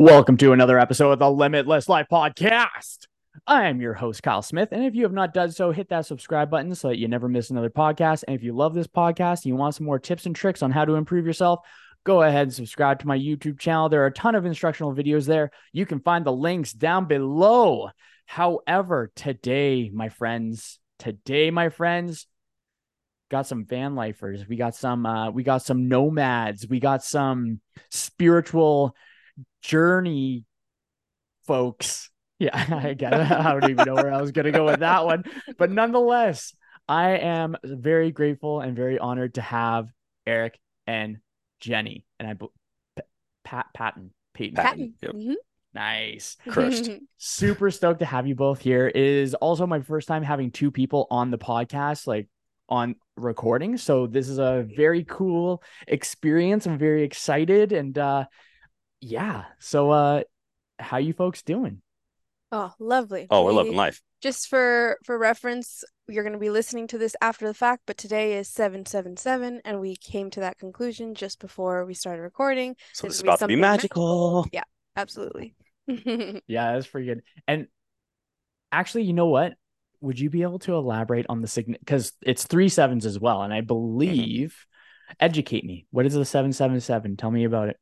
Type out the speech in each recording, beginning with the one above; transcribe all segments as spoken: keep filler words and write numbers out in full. Welcome to another episode of the Limitless Life podcast. I am your host, Kyle Smith, and if you have not done so, hit that subscribe button so that you never miss another podcast. And if you love this podcast and you want some more tips and tricks on how to improve yourself, go ahead and subscribe to my YouTube channel. There are a ton of instructional videos there. You can find the links down below. However, today, my friends, today, my friends, got some van lifers. We got some, uh, we got some nomads. We got some spiritual journey folks. Yeah, I get it. I don't even know where I was going to go with that one. But nonetheless, I am very grateful and very honored to have Eric and Jenny. And I, P- Pat, Patton, Peyton. Patton. Yep. Mm-hmm. Nice. Crushed. Super stoked to have you both here. It is also my first time having two people on the podcast, like on recording. So this is a very cool experience. I'm very excited. And, uh, yeah. So, uh, how you folks doing? Oh, lovely. Oh, we're loving life. Just for, for reference, you're going to be listening to this after the fact, but today is seven seven seven, and we came to that conclusion just before we started recording. So this is about to be magical. magical. Yeah, absolutely. Yeah, that's pretty good. And actually, you know what? Would you be able to elaborate on the sign? Because it's three sevens as well, and I believe, mm-hmm. Educate me. What is the seven seven seven? Tell me about it.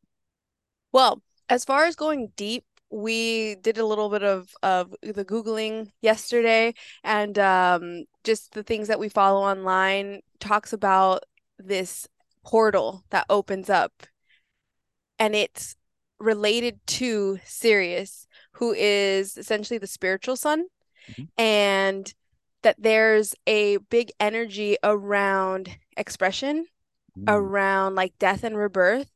Well, as far as going deep, we did a little bit of, of the Googling yesterday, and um, just the things that we follow online talks about this portal that opens up, and it's related to Sirius, who is essentially the spiritual sun, mm-hmm. and that there's a big energy around expression, mm-hmm. around like death and rebirth,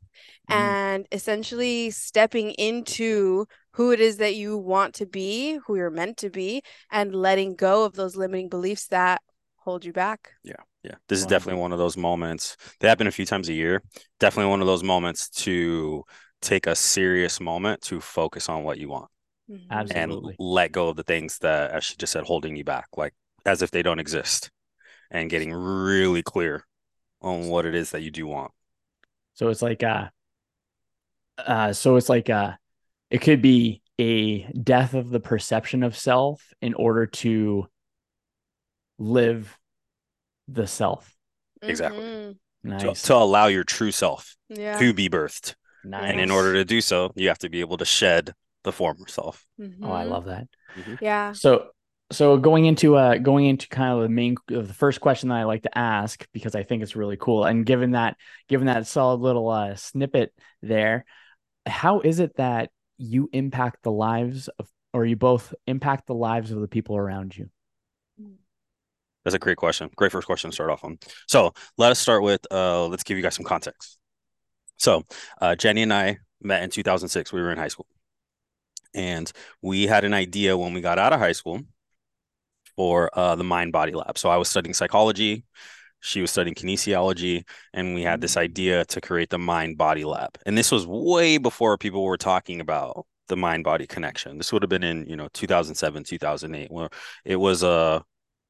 and essentially stepping into who it is that you want to be, who you're meant to be, and letting go of those limiting beliefs that hold you back. Yeah. Yeah. This wow. is definitely one of those moments. They happen a few times a year. Definitely one of those moments to take a serious moment to focus on what you want. Mm-hmm. Absolutely. And let go of the things that, as she just said, holding you back, like as if they don't exist, and getting really clear on what it is that you do want. So it's like, uh, uh, so it's like, uh, it could be a death of the perception of self in order to live the self. Exactly. Mm-hmm. Nice. To, to allow your true self yeah. to be birthed. Nice. And in order to do so, you have to be able to shed the former self. Mm-hmm. Oh, I love that. Mm-hmm. Yeah. So, so going into, uh, going into kind of the main, uh, the first question that I like to ask, because I think it's really cool. And given that, given that solid little uh, snippet there, how is it that you impact the lives of, or you both impact the lives of the people around you? That's a great question. Great first question to start off on. So let us start with, uh, let's give you guys some context. So uh, Jenny and I met in two thousand six, we were in high school, and we had an idea when we got out of high school for uh, the mind body lab. So I was studying psychology, she was studying kinesiology, and we had this idea to create the mind body lab. And this was way before people were talking about the mind body connection. This would have been in, you know, two thousand seven, two thousand eight, where it was a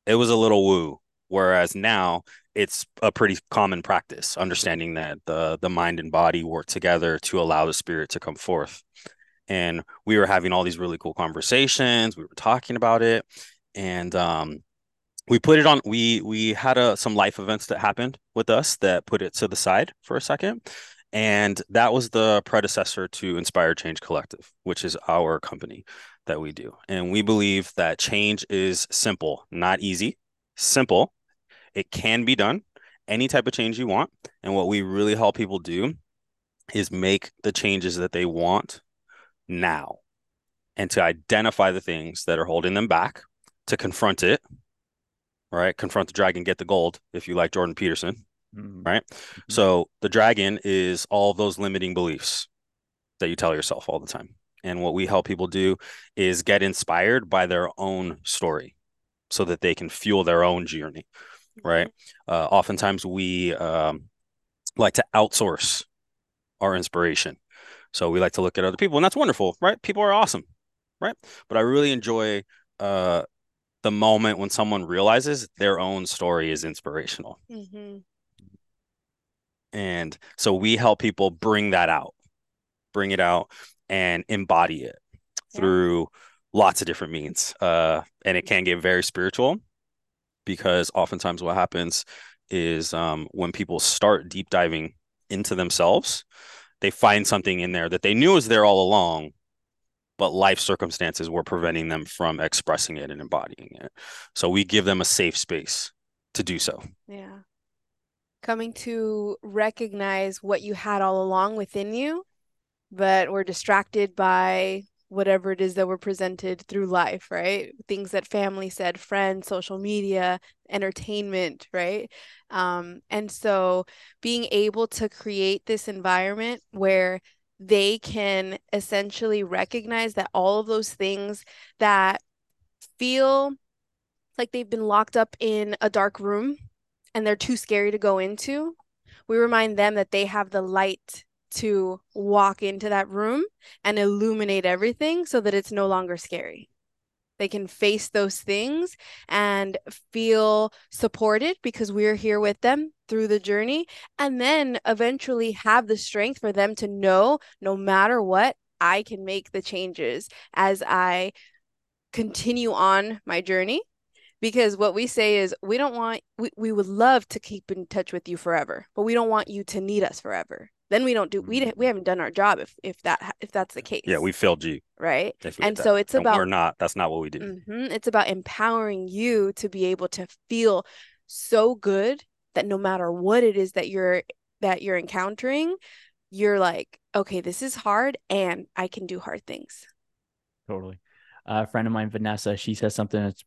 it was a little woo, whereas now it's a pretty common practice, understanding that the the mind and body work together to allow the spirit to come forth. And we were having all these really cool conversations, we were talking about it. And um, we put it on, we we had a, some life events that happened with us that put it to the side for a second. And that was the predecessor to Inspire Change Collective, which is our company that we do. And we believe that change is simple, not easy, simple. It can be done, any type of change you want. And what we really help people do is make the changes that they want now, and to identify the things that are holding them back, to confront it, right? Confront the dragon, get the gold, if you like Jordan Peterson, mm-hmm. right? Mm-hmm. So the dragon is all those limiting beliefs that you tell yourself all the time. And what we help people do is get inspired by their own story so that they can fuel their own journey, mm-hmm. right? Uh, oftentimes we um, like to outsource our inspiration. So we like to look at other people, and that's wonderful, right? People are awesome, right? But I really enjoy... Uh, the moment when someone realizes their own story is inspirational. Mm-hmm. And so we help people bring that out, bring it out and embody it yeah. through lots of different means. Uh, and it can get very spiritual, because oftentimes what happens is um, when people start deep diving into themselves, they find something in there that they knew was there all along, but life circumstances were preventing them from expressing it and embodying it. So we give them a safe space to do so. Yeah. Coming to recognize what you had all along within you, but we're distracted by whatever it is that we're presented through life, right? Things that family said, friends, social media, entertainment, right? Um, and so being able to create this environment where they can essentially recognize that all of those things that feel like they've been locked up in a dark room and they're too scary to go into, we remind them that they have the light to walk into that room and illuminate everything so that it's no longer scary. They can face those things and feel supported because we're here with them through the journey, and then eventually have the strength for them to know, no matter what, I can make the changes as I continue on my journey. Because what we say is, we don't want, we, we would love to keep in touch with you forever, but we don't want you to need us forever. Then we don't do, we we haven't done our job if if that if that's the case. Yeah, we failed you. Right. And so it's about, we're not, that's not what we do. Mm-hmm, it's about empowering you to be able to feel so good that no matter what it is that you're, that you're encountering, you're like, okay, this is hard and I can do hard things. Totally. Uh, a friend of mine, Vanessa, she says something that's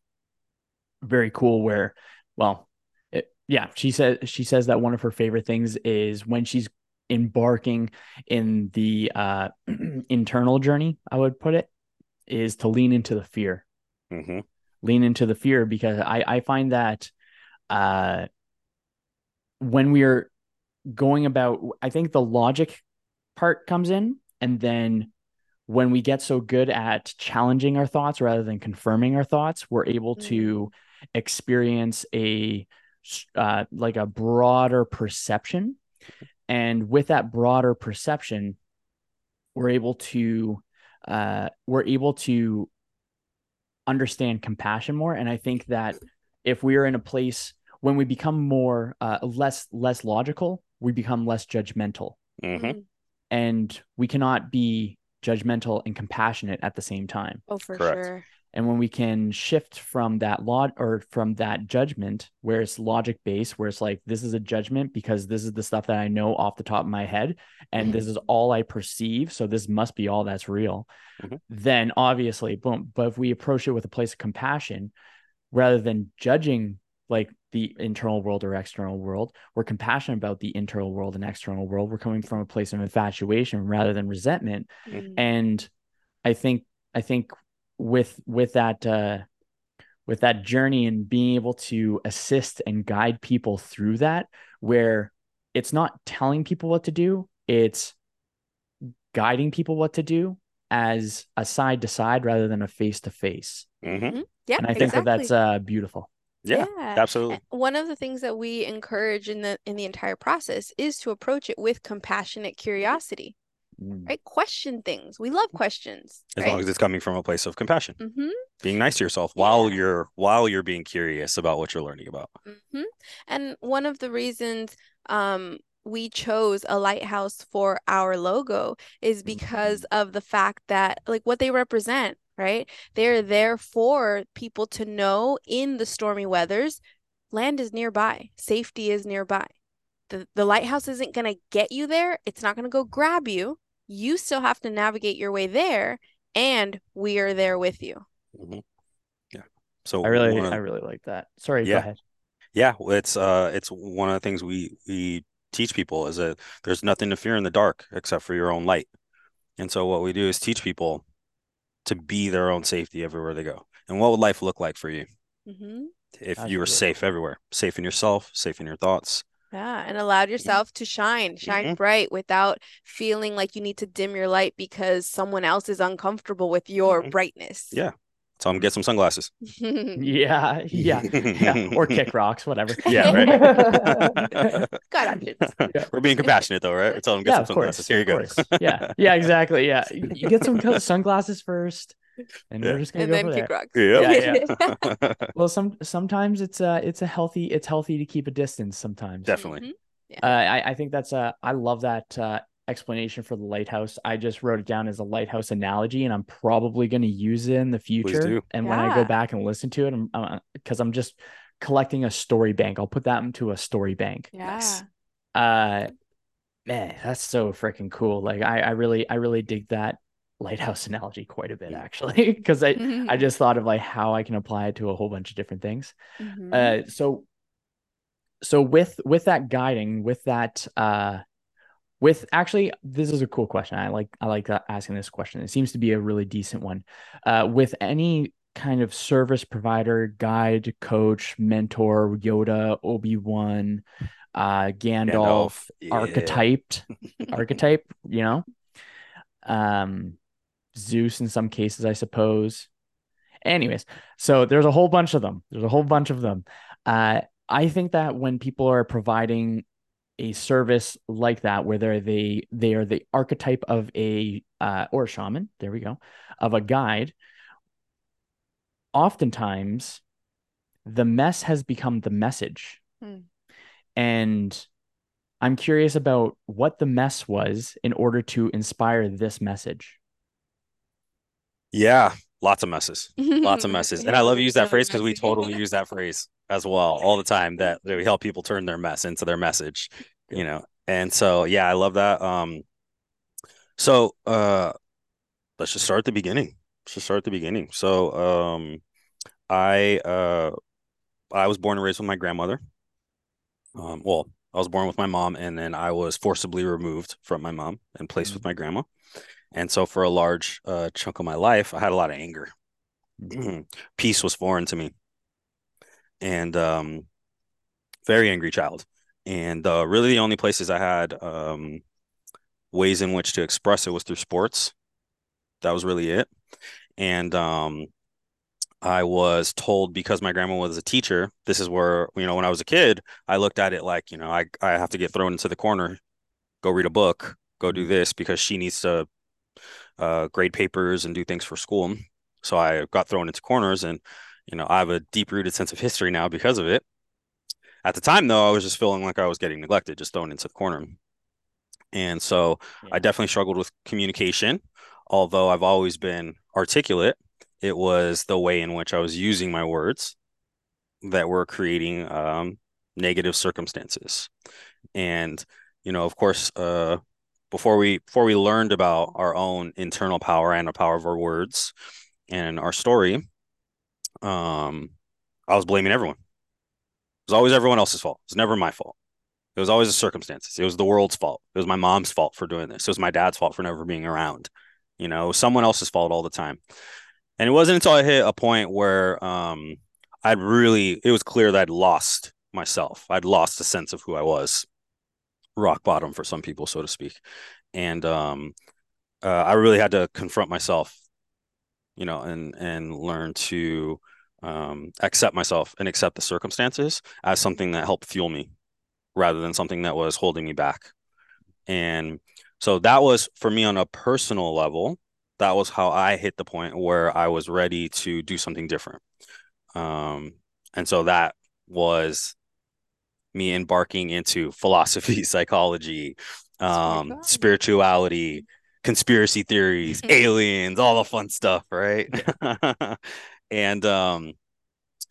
very cool where, well, it, yeah, she says, she says that one of her favorite things is when she's embarking in the uh, internal journey, I would put it, is to lean into the fear, mm-hmm. lean into the fear, because I, I find that uh, when we are going about, I think the logic part comes in. And then when we get so good at challenging our thoughts rather than confirming our thoughts, we're able mm-hmm. to experience a, uh, like a broader perception. And with that broader perception, we're able to uh, we're able to understand compassion more. And I think that if we are in a place when we become more uh, less less logical, we become less judgmental, mm-hmm. and we cannot be judgmental and compassionate at the same time. Oh, for Correct. Sure. And when we can shift from that law or from that judgment where it's logic based, where it's like, this is a judgment because this is the stuff that I know off the top of my head, and mm-hmm. this is all I perceive, so this must be all that's real, mm-hmm. then obviously, boom. But if we approach it with a place of compassion, rather than judging like the internal world or external world, we're compassionate about the internal world and external world. We're coming from a place of infatuation rather than resentment. Mm-hmm. And I think, I think, with with that uh with that journey and being able to assist and guide people through that, where it's not telling people what to do, it's guiding people what to do as a side to side rather than a face to face. Mm-hmm. Yeah, and I think exactly. that that's uh beautiful. Yeah, yeah, absolutely. One of the things that we encourage in the in the entire process is to approach it with compassionate curiosity. Right? Question things. We love questions. As right? long as it's coming from a place of compassion, mm-hmm. being nice to yourself while yeah. you're while you're being curious about what you're learning about. Mm-hmm. And one of the reasons um, we chose a lighthouse for our logo is because mm-hmm. of the fact that, like, what they represent. Right? They're there for people to know in the stormy weathers, land is nearby, safety is nearby. The, the lighthouse isn't going to get you there. It's not going to go grab you. You still have to navigate your way there, and we are there with you. Mm-hmm. Yeah. So I really, wanna... I really like that. Sorry. Yeah. Go ahead. Yeah. It's, uh, it's one of the things we, we teach people is that there's nothing to fear in the dark except for your own light. And so what we do is teach people to be their own safety everywhere they go. And what would life look like for you mm-hmm. if That's you were good. Safe everywhere, safe in yourself, safe in your thoughts? Yeah, and allowed yourself to shine, shine mm-hmm. bright without feeling like you need to dim your light because someone else is uncomfortable with your mm-hmm. brightness. Yeah, Tell him to get some sunglasses. yeah, yeah, yeah. Or kick rocks, whatever. Yeah, right. God, I'm just... yeah. We're being compassionate, though, right? We're telling him to get yeah, some sunglasses. Course, Here you go. Course. Yeah, yeah, exactly. Yeah, you get some sunglasses first, and yeah. we're just gonna and go then over kick there. Rocks. Yeah, yeah. yeah. Well, some sometimes it's uh it's a healthy it's healthy to keep a distance. Sometimes, definitely. Mm-hmm. Yeah. Uh, I I think that's uh I love that. Uh, explanation for the lighthouse. I just wrote it down as a lighthouse analogy, and I'm probably going to use it in the future. And yeah. when I go back and listen to it, I'm because I'm, I'm just collecting a story bank. I'll put that into a story bank. Yeah. Uh, man, that's so freaking cool. Like I, I really, I really dig that lighthouse analogy quite a bit, actually, because I, mm-hmm. I just thought of like how I can apply it to a whole bunch of different things. Mm-hmm. Uh, so, so with with that guiding, with that, uh. With actually, this is a cool question. I like I like asking this question. It seems to be a really decent one. Uh, with any kind of service provider, guide, coach, mentor, Yoda, Obi-Wan, uh, Gandalf, Gandalf yeah. archetyped, archetype, you know, um, Zeus in some cases, I suppose. Anyways, so there's a whole bunch of them. There's a whole bunch of them. Uh, I think that when people are providing a service like that, where they're the, they are the archetype of a, uh, or a shaman, there we go, of a guide. Oftentimes the mess has become the message. Hmm. And I'm curious about what the mess was in order to inspire this message. Yeah. Lots of messes, lots of messes. And I love you use that phrase because we totally use that phrase as well all the time, that we help people turn their mess into their message, you know? And so, yeah, I love that. Um, so uh, let's just start at the beginning. Let's just start at the beginning. So um, I, uh, I was born and raised with my grandmother. Um, well, I was born with my mom, and then I was forcibly removed from my mom and placed mm-hmm. with my grandma. And so for a large uh, chunk of my life, I had a lot of anger. Peace was foreign to me. And um, very angry child. And uh, really the only places I had um, ways in which to express it was through sports. That was really it. And um, I was told, because my grandma was a teacher, this is where, you know, when I was a kid, I looked at it like, you know, I, I have to get thrown into the corner, go read a book, go do this, because she needs to uh grade papers and do things for school. So I got thrown into corners, and you know, I have a deep-rooted sense of history now because of it. At the time, though, I was just feeling like I was getting neglected, just thrown into the corner. And so yeah. I definitely struggled with communication, although I've always been articulate. It was the way in which I was using my words that were creating um negative circumstances. And you know, of course, uh Before we before we learned about our own internal power and the power of our words and our story, um, I was blaming everyone. It was always everyone else's fault. It was never my fault. It was always the circumstances. It was the world's fault. It was my mom's fault for doing this. It was my dad's fault for never being around. You know, someone else's fault all the time. And it wasn't until I hit a point where um, I'd really, it was clear that I'd lost myself. I'd lost a sense of who I was. Rock bottom for some people, so to speak. And um uh, I really had to confront myself, you know, and and learn to um accept myself and accept the circumstances as something that helped fuel me rather than something that was holding me back. And so that was for me on a personal level. That was how I hit the point where I was ready to do something different. Um and so that was me embarking into philosophy, psychology, um, spirituality, conspiracy theories, aliens, all the fun stuff, right? And um,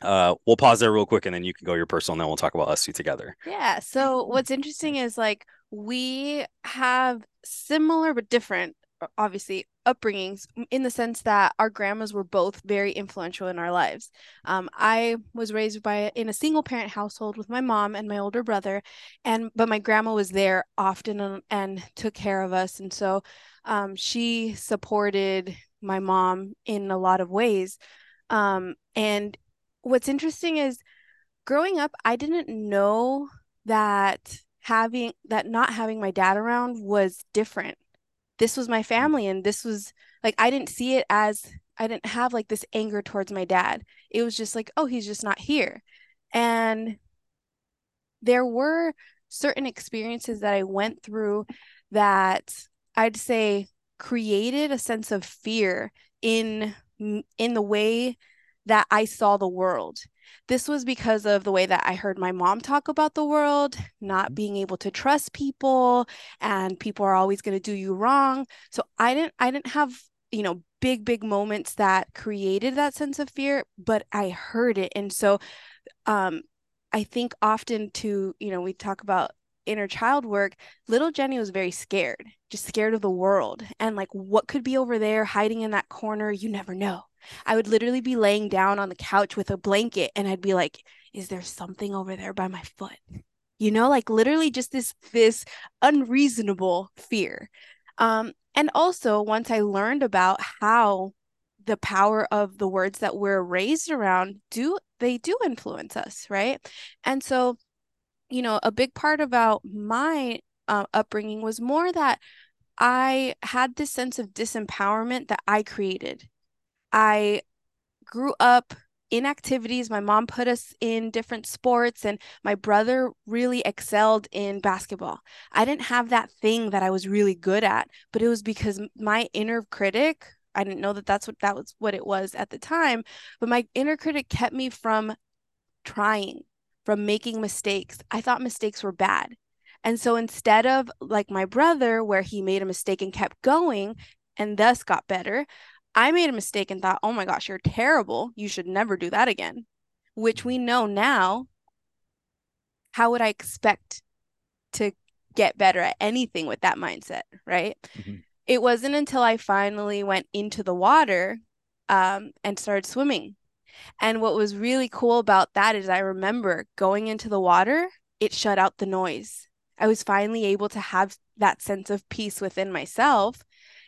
uh, we'll pause there real quick, and then you can go your personal, and then we'll talk about us two together. Yeah, so what's interesting is, like, we have similar but different, obviously, upbringings, in the sense that our grandmas were both very influential in our lives. Um, I was raised by in a single parent household with my mom and my older brother, and but my grandma was there often and, and took care of us, and so um, she supported my mom in a lot of ways. Um, and what's interesting is, growing up, I didn't know that having that not having my dad around was different. This was my family, and this was like, I didn't see it as I didn't have like this anger towards my dad. It was just like, oh, he's just not here. And there were certain experiences that I went through that I'd say created a sense of fear in in the way that I saw the world. This was because of the way that I heard my mom talk about the world, not being able to trust people, and people are always going to do you wrong. So I didn't I didn't have, you know, big, big moments that created that sense of fear, but I heard it. And so um, I think often to, you know, we talk about inner child work, little Jenny was very scared, just scared of the world. And like, what could be over there hiding in that corner? You never know. I would literally be laying down on the couch with a blanket and I'd be like, is there something over there by my foot? You know, like literally just this, this unreasonable fear. Um, and also once I learned about how the power of the words that we're raised around do, they do influence us, right? And so, you know, a big part about my uh, upbringing was more that I had this sense of disempowerment that I created. I grew up in activities. My mom put us in different sports, and my brother really excelled in basketball. I didn't have that thing that I was really good at, but it was because my inner critic, I didn't know that that's what that was what it was at the time, but my inner critic kept me from trying, from making mistakes. I thought mistakes were bad. And so instead of like my brother, where he made a mistake and kept going and thus got better, I made a mistake and thought, oh my gosh, you're terrible. You should never do that again, which we know now. How would I expect to get better at anything with that mindset, right? Mm-hmm. It wasn't until I finally went into the water um, and started swimming. And what was really cool about that is I remember going into the water, it shut out the noise. I was finally able to have that sense of peace within myself.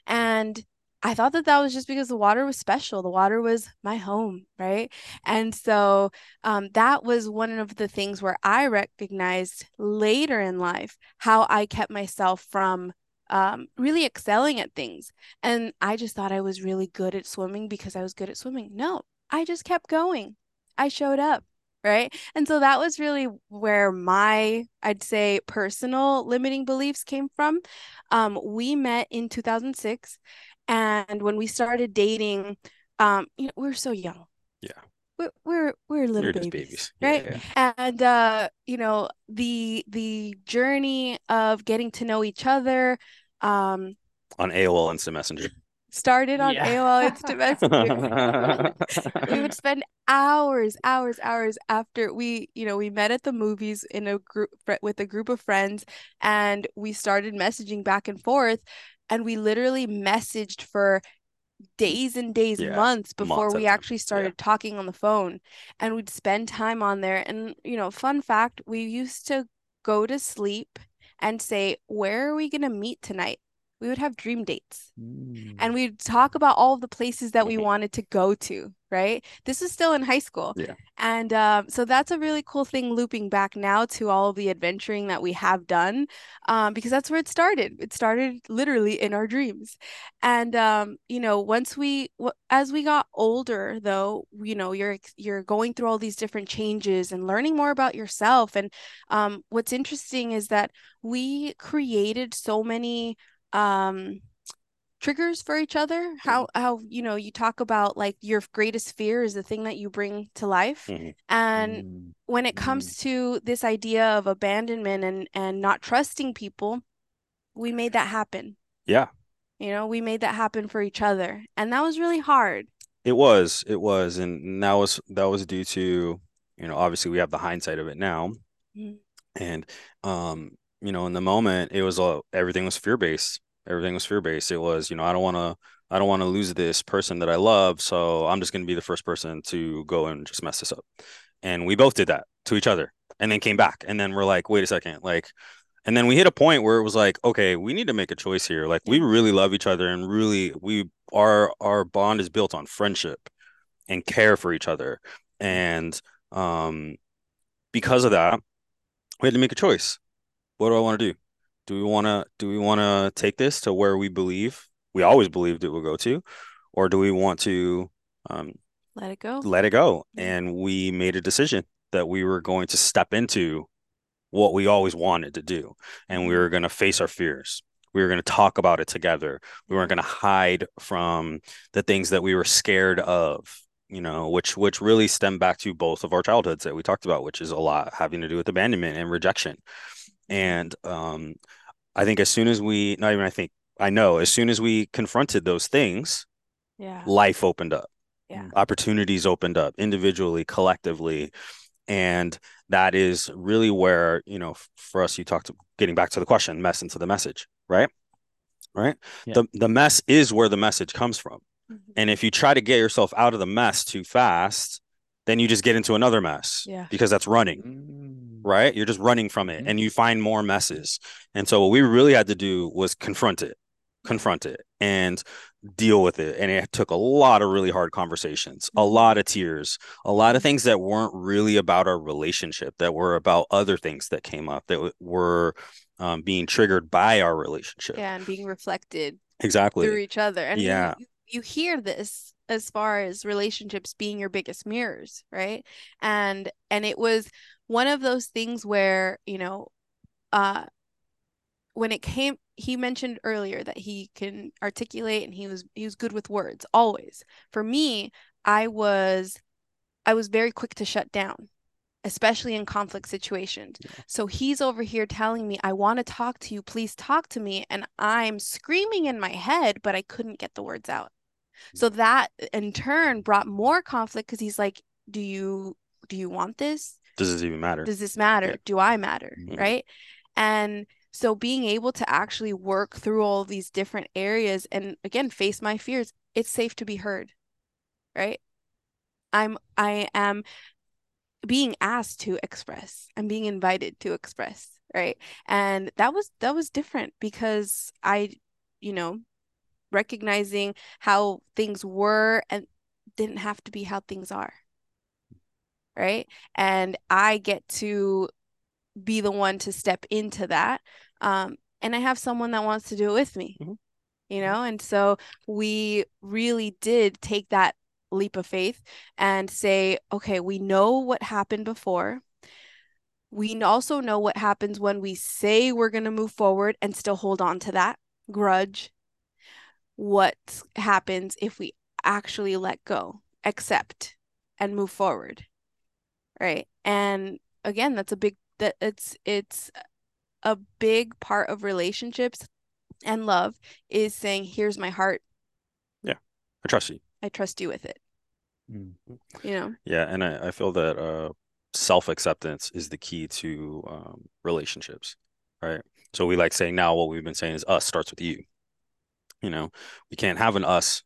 And I thought that that was just because the water was special. The water was my home, right? And so um, that was one of the things where I recognized later in life how I kept myself from um, really excelling at things. And I just thought I was really good at swimming because I was good at swimming. No, I just kept going. I showed up, right? And so that was really where my, I'd say, personal limiting beliefs came from. Um, we met in two thousand six. And when we started dating, um, you know, we were so young. Yeah. We're we're, we're little babies, babies, right? Yeah, yeah. And uh, you know, the the journey of getting to know each other, um, on A O L Instant Messenger. Started on yeah. A O L Instant Messenger. We would spend hours, hours, hours after we, you know, we met at the movies in a group with a group of friends, and we started messaging back and forth. And we literally messaged for days and days, yeah, months before months we actually started yeah. talking on the phone. And we'd spend time on there. And, you know, fun fact, we used to go to sleep and say, where are we going to meet tonight? We would have dream dates. Mm. And we'd talk about all of the places that we wanted to go to, right? This is still in high school. Yeah. And um, so that's a really cool thing looping back now to all of the adventuring that we have done, um, because that's where it started. It started literally in our dreams. And, um, you know, once we, as we got older though, you know, you're, you're going through all these different changes and learning more about yourself. And um, what's interesting is that we created so many um triggers for each other. How how you know, you talk about like your greatest fear is the thing that you bring to life. Mm-hmm. And mm-hmm. when it comes to this idea of abandonment and and not trusting people, we made that happen. Yeah, you know, we made that happen for each other, and that was really hard. It was it was and that was that was due to, you know, obviously we have the hindsight of it now. Mm-hmm. And um you know, in the moment, it was all, everything was fear-based. Everything was fear-based. It was, you know, I don't want to, I don't want to lose this person that I love. So I'm just going to be the first person to go and just mess this up. And we both did that to each other, and then came back. And then we're like, wait a second. Like, and then we hit a point where it was like, okay, we need to make a choice here. Like, we really love each other, and really we, our, our bond is built on friendship and care for each other. And um, because of that, we had to make a choice. What do I want to do? Do we want to do we want to take this to where we believe, we always believed it will go to? or do we want to um, let it go? Let it go. And we made a decision that we were going to step into what we always wanted to do. And we were going to face our fears. We were going to talk about it together. We weren't going to hide from the things that we were scared of, you know, which which really stem back to both of our childhoods that we talked about, which is a lot having to do with abandonment and rejection. And um, I think as soon as we, not even I think, I know, as soon as we confronted those things, yeah, life opened up. Yeah. Opportunities opened up individually, collectively. And that is really where, you know, for us, you talked, getting back to the question, mess into the message, right? Right. Yeah. The the mess is where the message comes from. Mm-hmm. And if you try to get yourself out of the mess too fast, then you just get into another mess, yeah, because that's running, mm-hmm, right? You're just running from it, mm-hmm, and you find more messes. And so what we really had to do was confront it, confront it and deal with it. And it took a lot of really hard conversations, a lot of tears, a lot of things that weren't really about our relationship, that were about other things that came up that were um, being triggered by our relationship. Yeah, and being reflected exactly through each other. And yeah, you, you hear this as far as relationships being your biggest mirrors, right? And and it was one of those things where, you know, uh, when it came, he mentioned earlier that he can articulate and he was he was good with words always. For me, I was I was very quick to shut down, especially in conflict situations. Yeah. So he's over here telling me, I want to talk to you, please talk to me. And I'm screaming in my head, but I couldn't get the words out. So that in turn brought more conflict because he's like, do you do you want this? Does this even matter? Does this matter? Yeah. Do I matter? Mm-hmm. Right. And so being able to actually work through all these different areas and, again, face my fears, it's safe to be heard, right? I'm, I am being asked to express. I'm being invited to express, right? And that was, that was different because I, you know, recognizing how things were and didn't have to be how things are, right? And I get to be the one to step into that. Um, and I have someone that wants to do it with me, mm-hmm, you know? And so we really did take that leap of faith and say, okay, we know what happened before. We also know what happens when we say we're going to move forward and still hold on to that grudge. What happens if we actually let go, accept, and move forward, right? And again, that's a big that it's it's a big part of relationships and love is saying, here's my heart. Yeah. I trust you. I trust you with it. Mm-hmm. You know? Yeah. And I, I feel that uh, self-acceptance is the key to um, relationships. Right. So we like saying now what we've been saying is us starts with you. You know, we can't have an us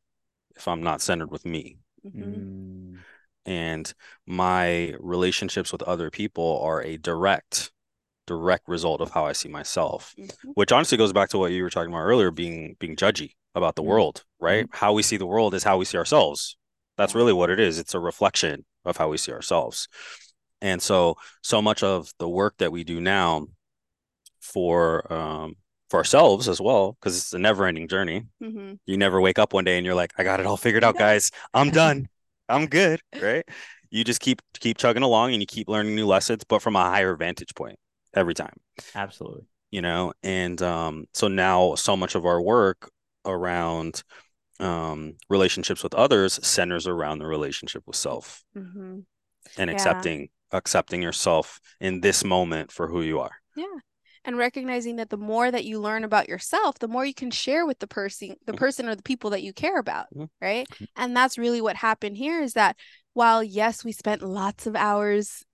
if I'm not centered with me. Mm-hmm. Mm-hmm. And my relationships with other people are a direct, direct result of how I see myself, mm-hmm, which honestly goes back to what you were talking about earlier, being being judgy about the mm-hmm world, right? Mm-hmm. How we see the world is how we see ourselves. That's really what it is. It's a reflection of how we see ourselves. And so, so much of the work that we do now for um, for ourselves as well, because it's a never-ending journey. Mm-hmm. You never wake up one day and you're like, I got it all figured out, guys. I'm done. I'm good, right? You just keep keep chugging along and you keep learning new lessons, but from a higher vantage point every time. Absolutely. You know, and um, so now so much of our work around um, relationships with others centers around the relationship with self, mm-hmm, and yeah, accepting accepting yourself in this moment for who you are. Yeah. And recognizing that the more that you learn about yourself, the more you can share with the person, the person or the people that you care about, right? And that's really what happened here is that while, yes, we spent lots of hours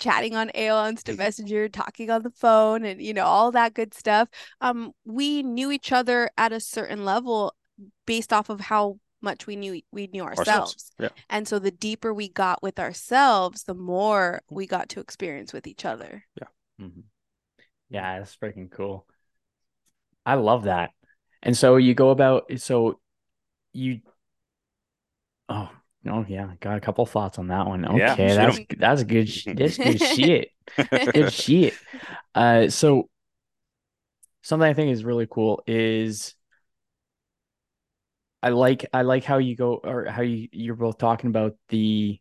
chatting on A O L Instant Messenger, talking on the phone and, you know, all that good stuff, um, we knew each other at a certain level based off of how much we knew we knew ourselves. ourselves. Yeah. And so the deeper we got with ourselves, the more we got to experience with each other. Yeah. Mm-hmm. Yeah, that's freaking cool. I love that. And so you go about, so you, oh, no, yeah, got a couple thoughts on that one. Okay, yeah, that's that's good, that's good shit. Good shit. Uh, so something I think is really cool is I like I like how you go or how you, you're both talking about the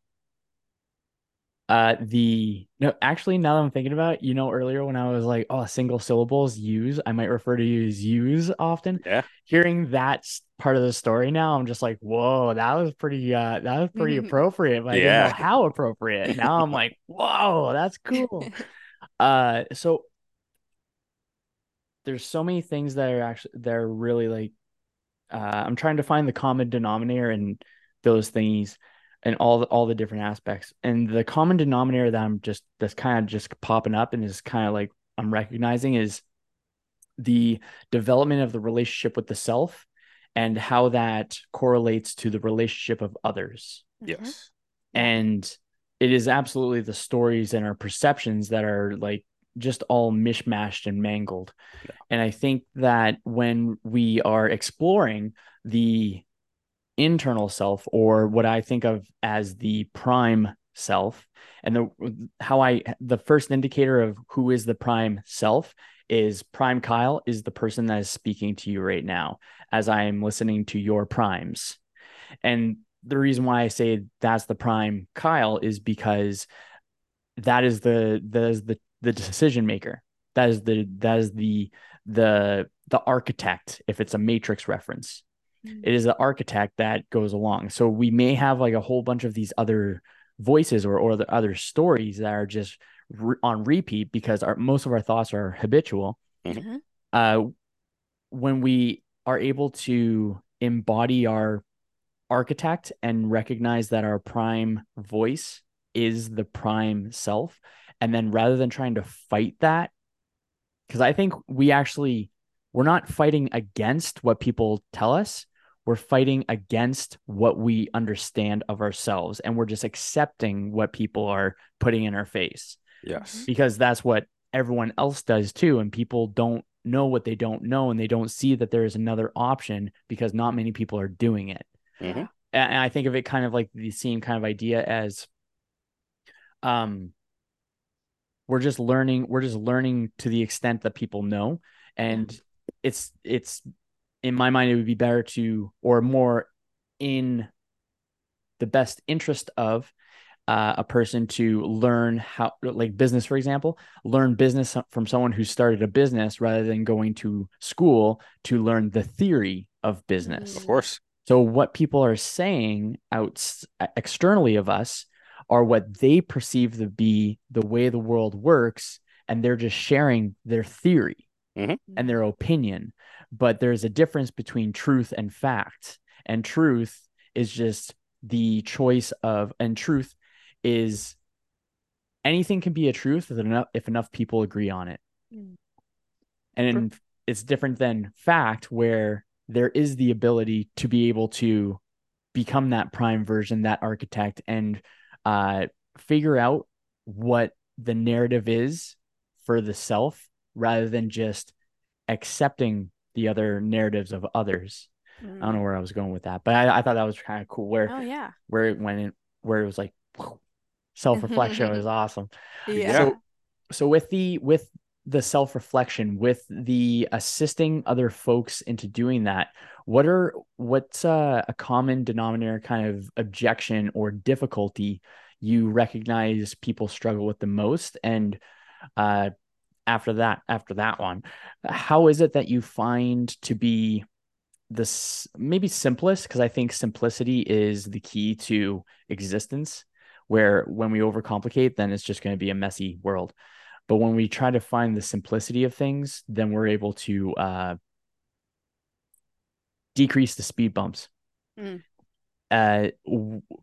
uh the no actually now that I'm thinking about it, you know, earlier when I was like, oh, single syllables, use, I might refer to you as use often. Yeah. Hearing that part of the story now, I'm just like, whoa, that was pretty uh that was pretty appropriate. But yeah. I didn't know how appropriate. Now I'm like, whoa, that's cool. uh so there's so many things that are actually they're really like uh I'm trying to find the common denominator in those things and all the, all the different aspects, and the common denominator that I'm just that's kind of just popping up and is kind of like I'm recognizing is the development of the relationship with the self and how that correlates to the relationship of others. Yes. And it is absolutely the stories and our perceptions that are like just all mishmashed and mangled. Yeah. And I think that when we are exploring the internal self, or what I think of as the prime self, and the how I the first indicator of who is the prime self is prime Kyle is the person that is speaking to you right now as I am listening to your primes. And the reason why I say that's the prime Kyle is because that is the that is the the decision maker. That is the that is the the the architect. If it's a Matrix reference, mm-hmm. It is the architect that goes along. So we may have like a whole bunch of these other voices or or the other stories that are just re- on repeat because our most of our thoughts are habitual. Mm-hmm. Uh, when we are able to embody our architect and recognize that our prime voice is the prime self. And then rather than trying to fight that, because I think we actually, we're not fighting against what people tell us. We're fighting against what we understand of ourselves. And we're just accepting what people are putting in our face. Yes. Because that's what everyone else does too. And people don't know what they don't know. And they don't see that there is another option because not many people are doing it. Mm-hmm. And I think of it kind of like the same kind of idea as, um, We're just learning. We're just learning to the extent that people know, and it's it's in my mind it would be better to, or more in the best interest of uh, a person to learn how, like business, for example, learn business from someone who started a business rather than going to school to learn the theory of business. Of course. So what people are saying out externally of us are what they perceive to be the way the world works, and they're just sharing their theory mm-hmm. and their opinion. But there's a difference between truth and fact, and truth is just the choice of, and truth is anything can be a truth if enough, if enough people agree on it. Mm. And Perfect. It's different than fact, where there is the ability to be able to become that prime version, that architect, and Uh, figure out what the narrative is for the self rather than just accepting the other narratives of others. Mm. I don't know where I was going with that, but I, I thought that was kind of cool where, oh, yeah. where it went in, where it was like self-reflection was awesome. Yeah. So, so with the, with the self-reflection, with the assisting other folks into doing that, what are what's uh, a common denominator kind of objection or difficulty you recognize people struggle with the most? And uh, after that, after that one, how is it that you find to be this maybe simplest? Because I think simplicity is the key to existence, where when we overcomplicate, then it's just going to be a messy world. But when we try to find the simplicity of things, then we're able to uh, decrease the speed bumps. Mm. Uh,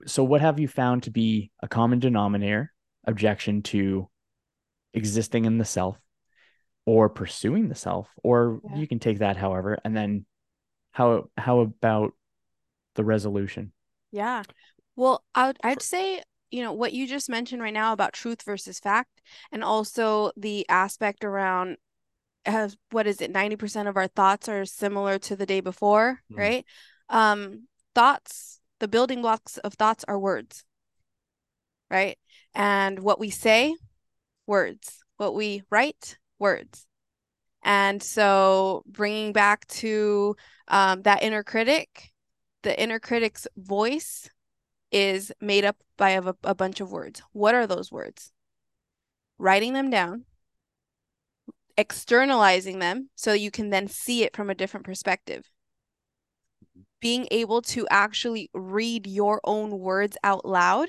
so what have you found to be a common denominator, objection to existing in the self or pursuing the self, or yeah. you can take that however, and then how, how about the resolution? Yeah. Well, I'd, I'd say, you know, what you just mentioned right now about truth versus fact, and also the aspect around has, what is it? ninety percent of our thoughts are similar to the day before, mm-hmm. right? Um, thoughts, the building blocks of thoughts are words, right? And what we say, words, what we write, words. And so bringing back to um, that inner critic the inner critic's voice is made up by a, a bunch of words. What are those words? Writing them down, externalizing them so you can then see it from a different perspective. Being able to actually read your own words out loud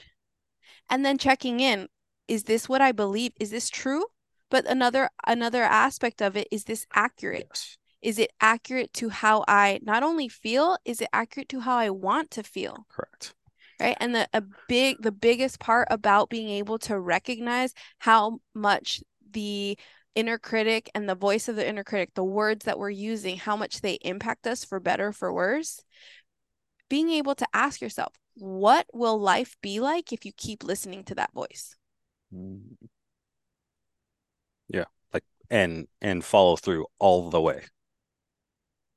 and then checking in. Is this what I believe? Is this true? But another another aspect of it is this accurate. Yes. Is it accurate to how I not only feel, is it accurate to how I want to feel? Correct. Right. And the a big the biggest part about being able to recognize how much the inner critic and the voice of the inner critic, the words that we're using, how much they impact us for better, for worse. Being able to ask yourself, what will life be like if you keep listening to that voice? Yeah. Like, and, and follow through all the way,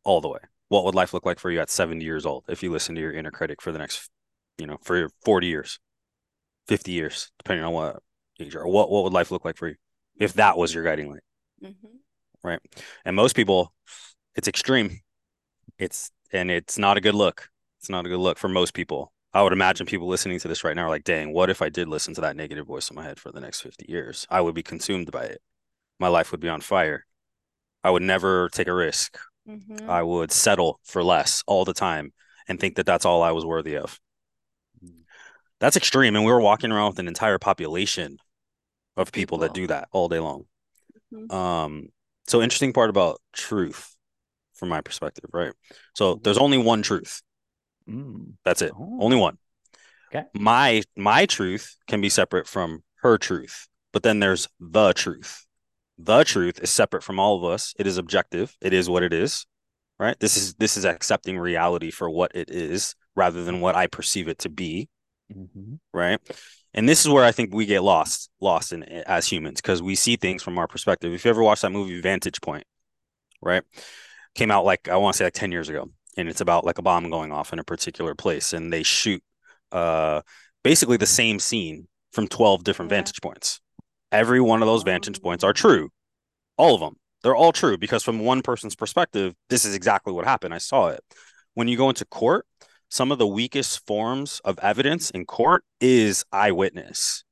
all the way. What would life look like for you at seventy years old if you listen to your inner critic for the next, you know, for forty years, fifty years, depending on what age or what, what would life look like for you? If that was your guiding light, mm-hmm. right? And most people, it's extreme. It's, and it's not a good look. It's not a good look for most people. I would imagine people listening to this right now are like, dang, what if I did listen to that negative voice in my head for the next fifty years? I would be consumed by it. My life would be on fire. I would never take a risk. Mm-hmm. I would settle for less all the time and think that that's all I was worthy of. That's extreme. And we were walking around with an entire population of people that do that all day long. Mm-hmm. Um, so interesting part about truth from my perspective, right? So there's only one truth. Mm. That's it. Oh. Only one. Okay. My, my truth can be separate from her truth, but then there's the truth. The truth is separate from all of us. It is objective. It is what it is, right? This is, this is accepting reality for what it is rather than what I perceive it to be. Mm-hmm. Right. And this is where I think we get lost, lost in as humans, because we see things from our perspective. If you ever watched that movie Vantage Point, right, came out like, I want to say like ten years ago. And it's about like a bomb going off in a particular place. And they shoot uh, basically the same scene from twelve different yeah. vantage points. Every one of those vantage points are true. All of them. They're all true because from one person's perspective, this is exactly what happened. I saw it. When you go into court, some of the weakest forms of evidence in court is eyewitness.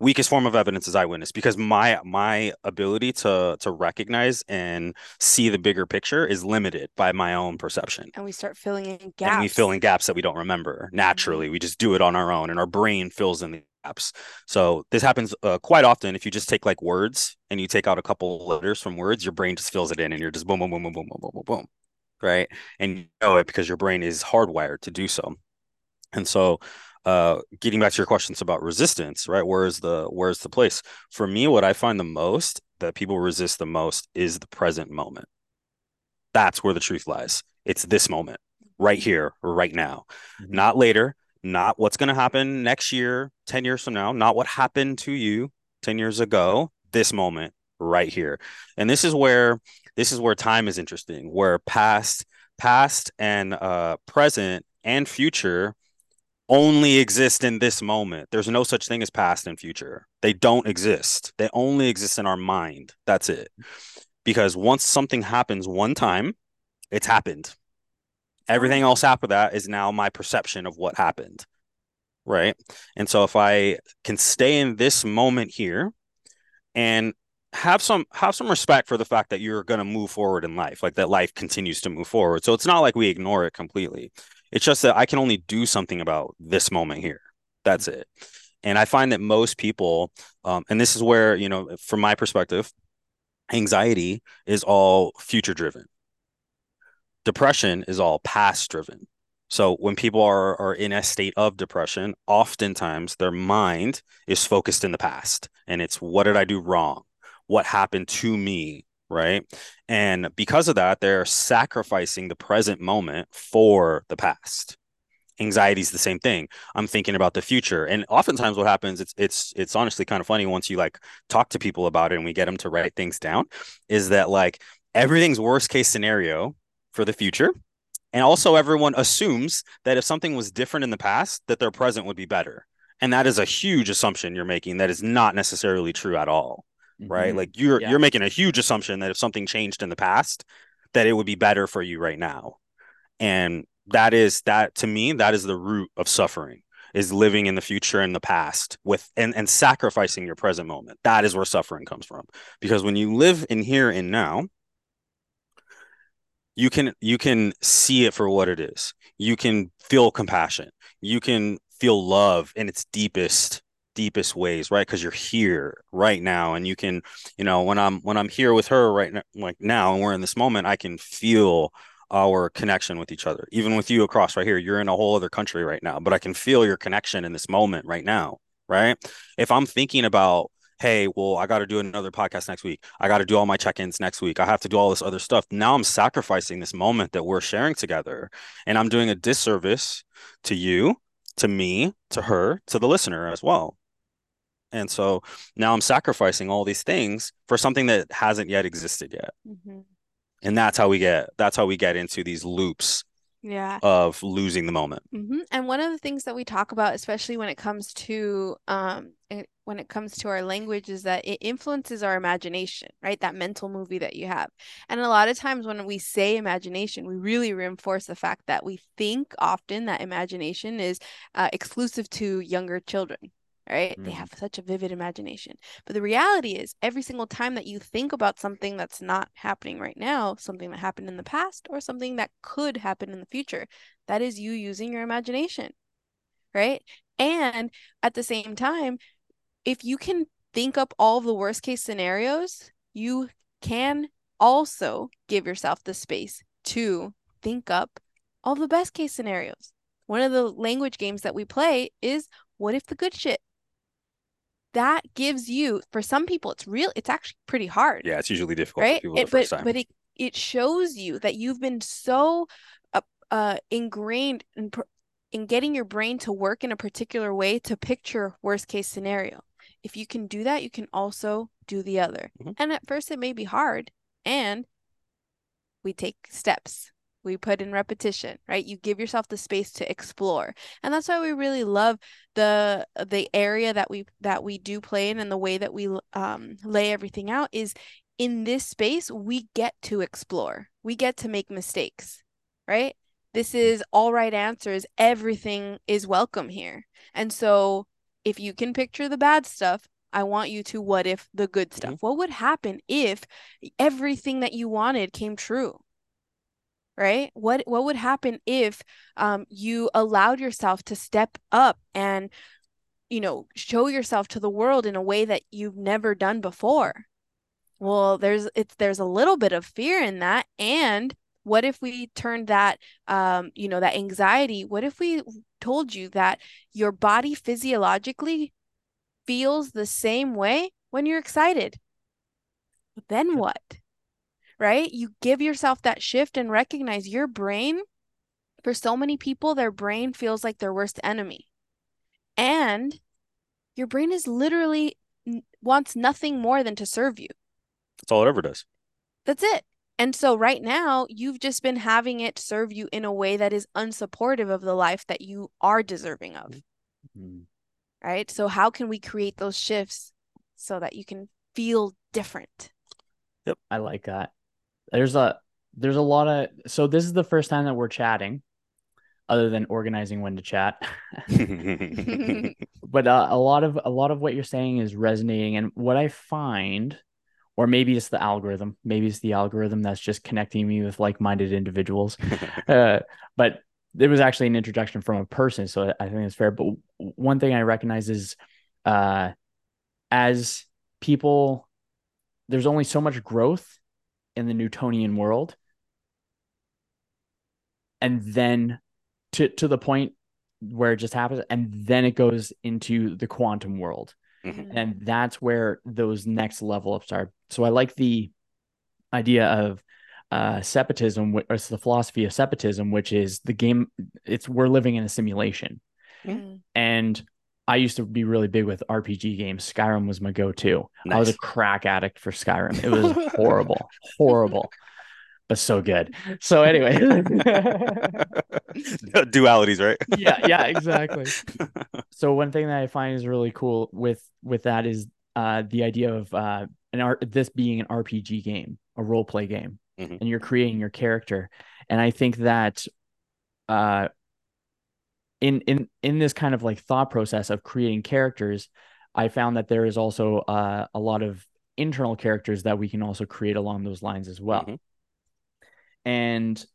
Weakest form of evidence is eyewitness because my my ability to to recognize and see the bigger picture is limited by my own perception. And we start filling in gaps. And we fill in gaps that we don't remember naturally. Mm-hmm. We just do it on our own and our brain fills in the gaps. So this happens uh, quite often. If you just take like words and you take out a couple letters from words, your brain just fills it in and you're just boom, boom, boom, boom, boom, boom, boom, boom, boom. Right. And you know it because your brain is hardwired to do so. And so uh, getting back to your questions about resistance, right? Where is the where's the place? For me, what I find the most that people resist the most is the present moment. That's where the truth lies. It's this moment right here, right now, mm-hmm. not later, not what's going to happen next year, ten years from now, not what happened to you ten years ago, this moment right here. And this is where This is where time is interesting, where past, past and uh, present and future only exist in this moment. There's no such thing as past and future. They don't exist. They only exist in our mind. That's it. Because once something happens one time, it's happened. Everything else after that is now my perception of what happened. Right. And so if I can stay in this moment here and have some have some respect for the fact that you're going to move forward in life, like that life continues to move forward. So it's not like we ignore it completely. It's just that I can only do something about this moment here. That's it. And I find that most people, um, and this is where, you know, from my perspective, anxiety is all future driven. Depression is all past driven. So when people are, are in a state of depression, oftentimes their mind is focused in the past and it's what did I do wrong? What happened to me, right? And because of that, they're sacrificing the present moment for the past. Anxiety is the same thing. I'm thinking about the future. And oftentimes what happens, it's it's it's honestly kind of funny once you like talk to people about it and we get them to write things down, is that like everything's worst case scenario for the future. And also everyone assumes that if something was different in the past, that their present would be better. And that is a huge assumption you're making that is not necessarily true at all. Right. Mm-hmm. Like you're yeah. you're making a huge assumption that if something changed in the past, that it would be better for you right now. And that is that to me, that is the root of suffering, is living in the future and the past with and, and sacrificing your present moment. That is where suffering comes from, because when you live in here and now, you can you can see it for what it is. You can feel compassion. You can feel love in its deepest, deepest ways, right? Because you're here right now, and you can, you know, when I'm when I'm here with her right now, like now, and we're in this moment, I can feel our connection with each other. Even with you across right here, you're in a whole other country right now, but I can feel your connection in this moment right now, right? If I'm thinking about, hey, well, I got to do another podcast next week, I got to do all my check-ins next week, I have to do all this other stuff, now I'm sacrificing this moment that we're sharing together, and I'm doing a disservice to you, to me, to her, to the listener as well. And so now I'm sacrificing all these things for something that hasn't yet existed yet. Mm-hmm. And that's how we get, that's how we get into these loops yeah. of losing the moment. Mm-hmm. And one of the things that we talk about, especially when it comes to, um, when it comes to our language, is that it influences our imagination, right? That mental movie that you have. And a lot of times when we say imagination, we really reinforce the fact that we think often that imagination is uh, exclusive to younger children. Right? Mm. They have such a vivid imagination. But the reality is, every single time that you think about something that's not happening right now, something that happened in the past or something that could happen in the future, that is you using your imagination. Right? And at the same time, if you can think up all the worst case scenarios, you can also give yourself the space to think up all the best case scenarios. One of the language games that we play is, what if the good shit? That gives you, for some people, it's real. It's actually pretty hard. Yeah, it's usually difficult. Right, for people it, the but first time. but it it shows you that you've been so uh, uh ingrained in in getting your brain to work in a particular way to picture worst case scenario. If you can do that, you can also do the other. Mm-hmm. And at first, it may be hard, and we take steps. We put in repetition, right? You give yourself the space to explore. And that's why we really love the the area that we that we do play in, and the way that we um, lay everything out is, in this space, we get to explore. We get to make mistakes, right? This is all right answers. Everything is welcome here. And so if you can picture the bad stuff, I want you to what if the good stuff. Mm-hmm. What would happen if everything that you wanted came true? Right? What what would happen if um, you allowed yourself to step up and, you know, show yourself to the world in a way that you've never done before? Well, there's it's there's a little bit of fear in that. And what if we turned that, um, you know, that anxiety? What if we told you that your body physiologically feels the same way when you're excited? Then what? Right? You give yourself that shift and recognize your brain. For so many people, their brain feels like their worst enemy. And your brain is literally wants nothing more than to serve you. That's all it ever does. That's it. And so right now, you've just been having it serve you in a way that is unsupportive of the life that you are deserving of. Mm-hmm. Right? So how can we create those shifts so that you can feel different? Yep. I like that. There's a there's a lot of so this is the first time that we're chatting, other than organizing when to chat. But uh, a lot of a lot of what you're saying is resonating, and what I find, or maybe it's the algorithm, maybe it's the algorithm that's just connecting me with like-minded individuals. uh, but there was actually an introduction from a person, so I think it's fair. But one thing I recognize is, uh, as people, there's only so much growth in the Newtonian world. And then to, to the point where it just happens. And then it goes into the quantum world. Mm-hmm. And that's where those next level ups are. So I like the idea of uh, separatism, or it's the philosophy of separatism, which is the game. It's we're living in a simulation. Mm-hmm. And I used to be really big with R P G games. Skyrim was my go-to. Nice. I was a crack addict for Skyrim. It was horrible, horrible, but so good. So anyway. Dualities, right? Yeah, yeah, exactly. So one thing that I find is really cool with, with that is uh, the idea of uh, an R- this being an R P G game, a role play game, mm-hmm. and you're creating your character. And I think that uh, in in in this kind of like thought process of creating characters, I found that there is also uh, a lot of internal characters that we can also create along those lines as well. Mm-hmm. And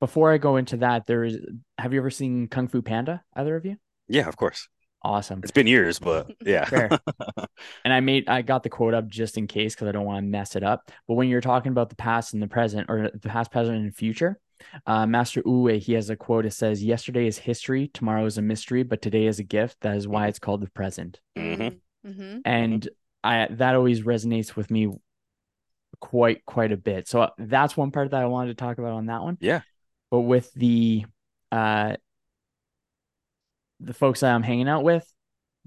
before I go into that, there is, have you ever seen Kung Fu Panda, either of you? Yeah, of course. Awesome. It's been years, but yeah. Fair. And I made, I got the quote up just in case, because I don't want to mess it up. But when you're talking about the past and the present, or the past, present, and future, uh, Master Uwe, he has a quote that says, yesterday is history, tomorrow is a mystery, but today is a gift. That is why it's called the present. Mm-hmm. Mm-hmm. And mm-hmm. I, that always resonates with me quite, quite a bit. So that's one part that I wanted to talk about on that one. Yeah. But with the, uh, the folks that I'm hanging out with,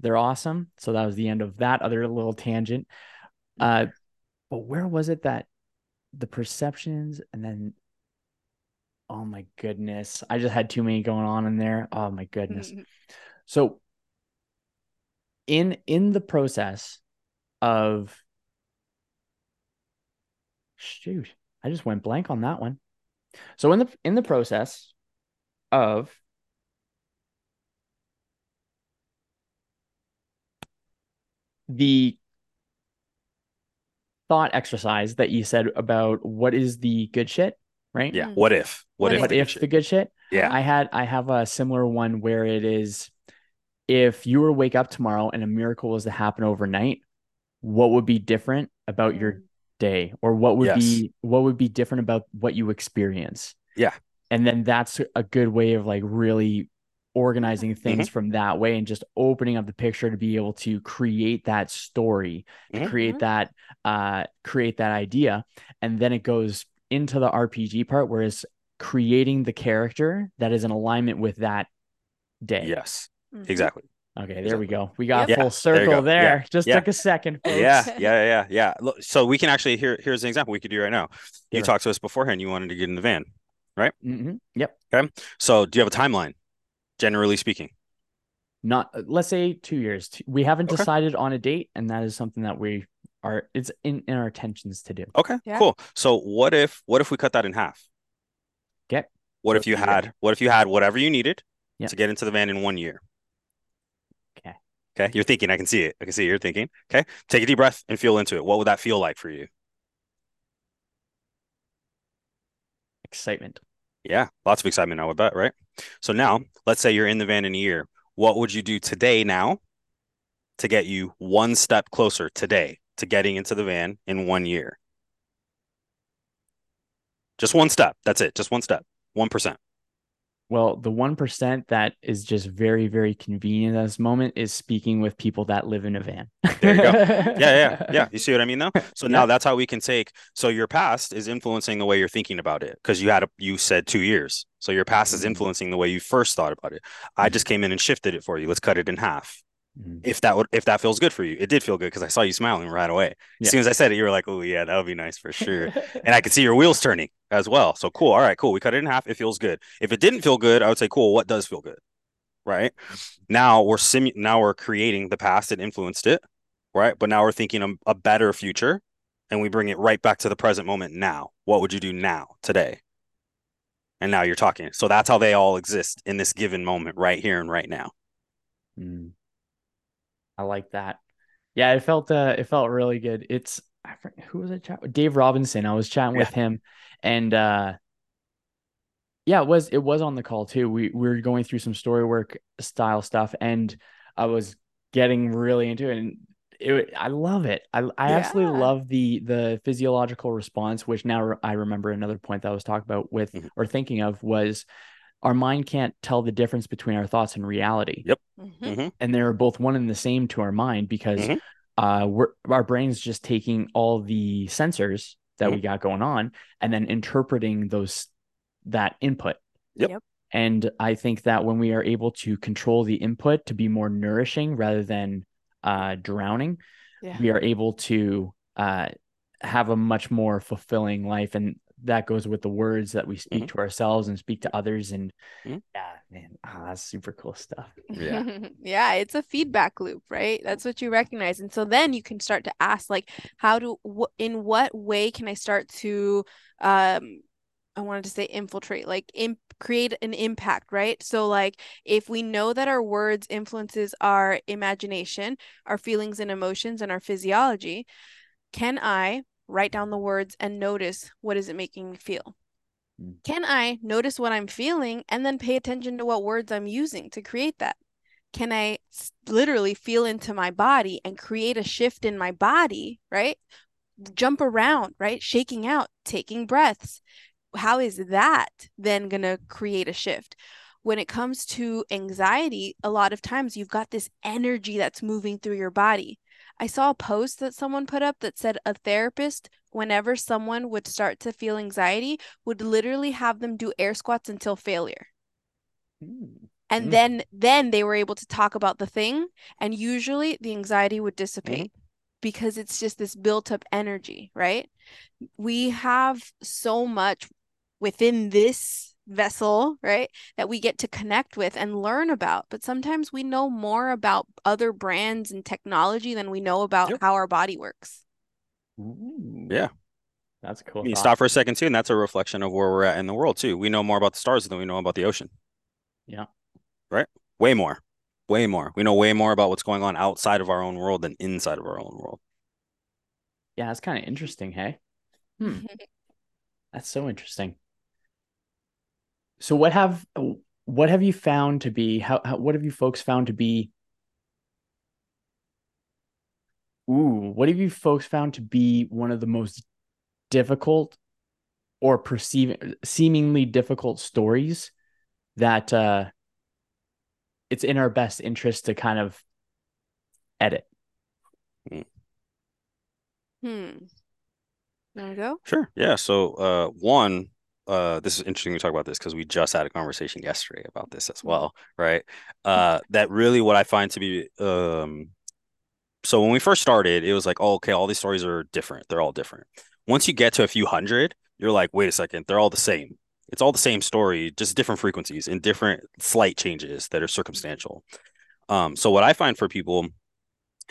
they're awesome. So that was the end of that other little tangent. Uh, but where was it that the perceptions and then, oh my goodness, I just had too many going on in there. Oh my goodness. So in, in the process of, shoot, I just went blank on that one. So in the, in the process of, the thought exercise that you said about what is the good shit, right? Yeah. What if? What, what if, if, the, if good the good shit? Yeah. I had I have a similar one where it is, if you were to wake up tomorrow and a miracle was to happen overnight, what would be different about your day, or what would yes. be what would be different about what you experience? Yeah. And then that's a good way of like really organizing things mm-hmm. from that way, and just opening up the picture to be able to create that story, mm-hmm. to create that, uh, create that idea. And then it goes into the R P G part, where it's creating the character that is in alignment with that day. Yes, mm-hmm. exactly. Okay, there exactly. we go. We got yep. full circle yeah, there. there. Yeah. Just yeah. took a second. Folks. Yeah, yeah, yeah, yeah. Look, so we can actually, here, here's an example we could do right now. You right. talked to us beforehand. You wanted to get in the van, right? Mm-hmm. Yep. Okay. So do you have a timeline? Generally speaking, not let's say two years. We haven't okay. decided on a date, and that is something that we are. It's in, in our intentions to do. Okay, yeah. cool. So what if what if we cut that in half? Okay. What so if you had year. what if you had whatever you needed yep. to get into the van in one year? Okay. Okay. You're thinking. I can see it. I can see it. You're thinking. Okay. Take a deep breath and feel into it. What would that feel like for you? Excitement. Yeah, lots of excitement, I would bet, right? So now, let's say you're in the van in a year. What would you do today now to get you one step closer today to getting into the van in one year? Just one step. That's it. Just one step. one percent. Well, the one percent that is just very, very convenient at this moment is speaking with people that live in a van. There you go. Yeah, yeah, yeah. You see what I mean, though? So now yeah. that's how we can take. So your past is influencing the way you're thinking about it, because you had a, you said two years. So your past is influencing the way you first thought about it. I just came in and shifted it for you. Let's cut it in half. If that would, if that feels good for you. It did feel good, because I saw you smiling right away. Yeah. As soon as I said it, you were like, oh yeah, that would be nice for sure. And I could see your wheels turning as well. So cool. All right, cool. We cut it in half. It feels good. If it didn't feel good, I would say, cool, what does feel good? Right. Now we're simu- now we're creating the past that influenced it. Right. But now we're thinking a, a better future, and we bring it right back to the present moment now. What would you do now today? And now you're talking. So that's how they all exist in this given moment, right here and right now. Mm. I like that. Yeah, it felt uh, it felt really good. It's I forget, who was I chatting with? Dave Robinson. I was chatting yeah. with him, and uh, yeah, it was it was on the call too. We we were going through some story work style stuff, and I was getting really into it. And it, I love it. I I yeah. absolutely love the the physiological response, which now I remember another point that I was talking about with mm-hmm. or thinking of was. Our mind can't tell the difference between our thoughts and reality. Yep. Mm-hmm. And they're both one and the same to our mind, because mm-hmm. uh, we're, our brain's just taking all the sensors that mm-hmm. we got going on and then interpreting those, that input. Yep. yep. And I think that when we are able to control the input to be more nourishing rather than uh, drowning, yeah. we are able to uh, have a much more fulfilling life. And that goes with the words that we speak mm-hmm. to ourselves and speak to others. And mm-hmm. yeah, man, oh, that's super cool stuff. Yeah. yeah. It's a feedback loop, right? That's what you recognize. And so then you can start to ask, like, how do, wh- in what way can I start to, um, I wanted to say infiltrate, like imp- create an impact, right? So like if we know that our words influences our imagination, our feelings and emotions, and our physiology, can I write down the words and notice what is it making me feel? Mm. Can I notice what I'm feeling and then pay attention to what words I'm using to create that? Can I literally feel into my body and create a shift in my body, right? Jump around, right? Shaking out, taking breaths. How is that then going to create a shift? When it comes to anxiety, a lot of times you've got this energy that's moving through your body. I saw a post that someone put up that said a therapist, whenever someone would start to feel anxiety, would literally have them do air squats until failure. Mm. And mm. then then they were able to talk about the thing, and usually the anxiety would dissipate. Mm. Because it's just this built up energy, right? We have so much within this vessel, right, that we get to connect with and learn about. But sometimes we know more about other brands and technology than we know about yep. how our body works. Yeah. That's cool. You stop for a second too, and that's a reflection of where we're at in the world too. We know more about the stars than we know about the ocean. Yeah. Right? Way more. Way more. We know way more about what's going on outside of our own world than inside of our own world. Yeah, that's kind of interesting, hey? Hmm. That's so interesting. So what have what have you found to be, how, how what have you folks found to be, ooh, what have you folks found to be one of the most difficult or perceiving, seemingly difficult stories that, uh, it's in our best interest to kind of edit. Hmm. There we go. Sure. Yeah. So uh, one, uh, this is interesting we talk about this because we just had a conversation yesterday about this as well. Right. Uh, that really what I find to be. Um, so when we first started, it was like, oh, OK, all these stories are different. They're all different. Once you get to a few hundred, you're like, wait a second, they're all the same. It's all the same story, just different frequencies and different slight changes that are circumstantial. Um, so what I find for people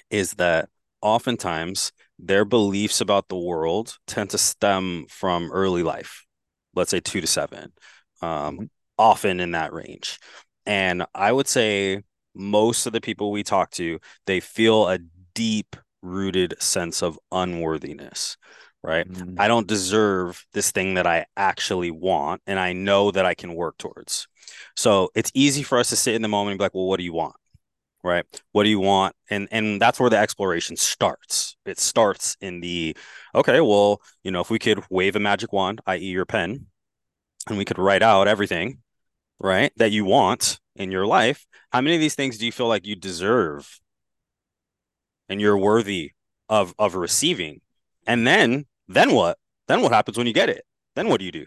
is that oftentimes their beliefs about the world tend to stem from early life, let's say two to seven, um, mm-hmm. often in that range. And I would say most of the people we talk to, they feel a deep-rooted sense of unworthiness. Right. Mm-hmm. I don't deserve this thing that I actually want and I know that I can work towards. So it's easy for us to sit in the moment and be like, well, what do you want? Right. What do you want? And and that's where the exploration starts. It starts in the, OK, well, you know, if we could wave a magic wand, that is your pen, and we could write out everything, right, that you want in your life. How many of these things do you feel like you deserve and you're worthy of of receiving? And then, then what? Then what happens when you get it? Then what do you do?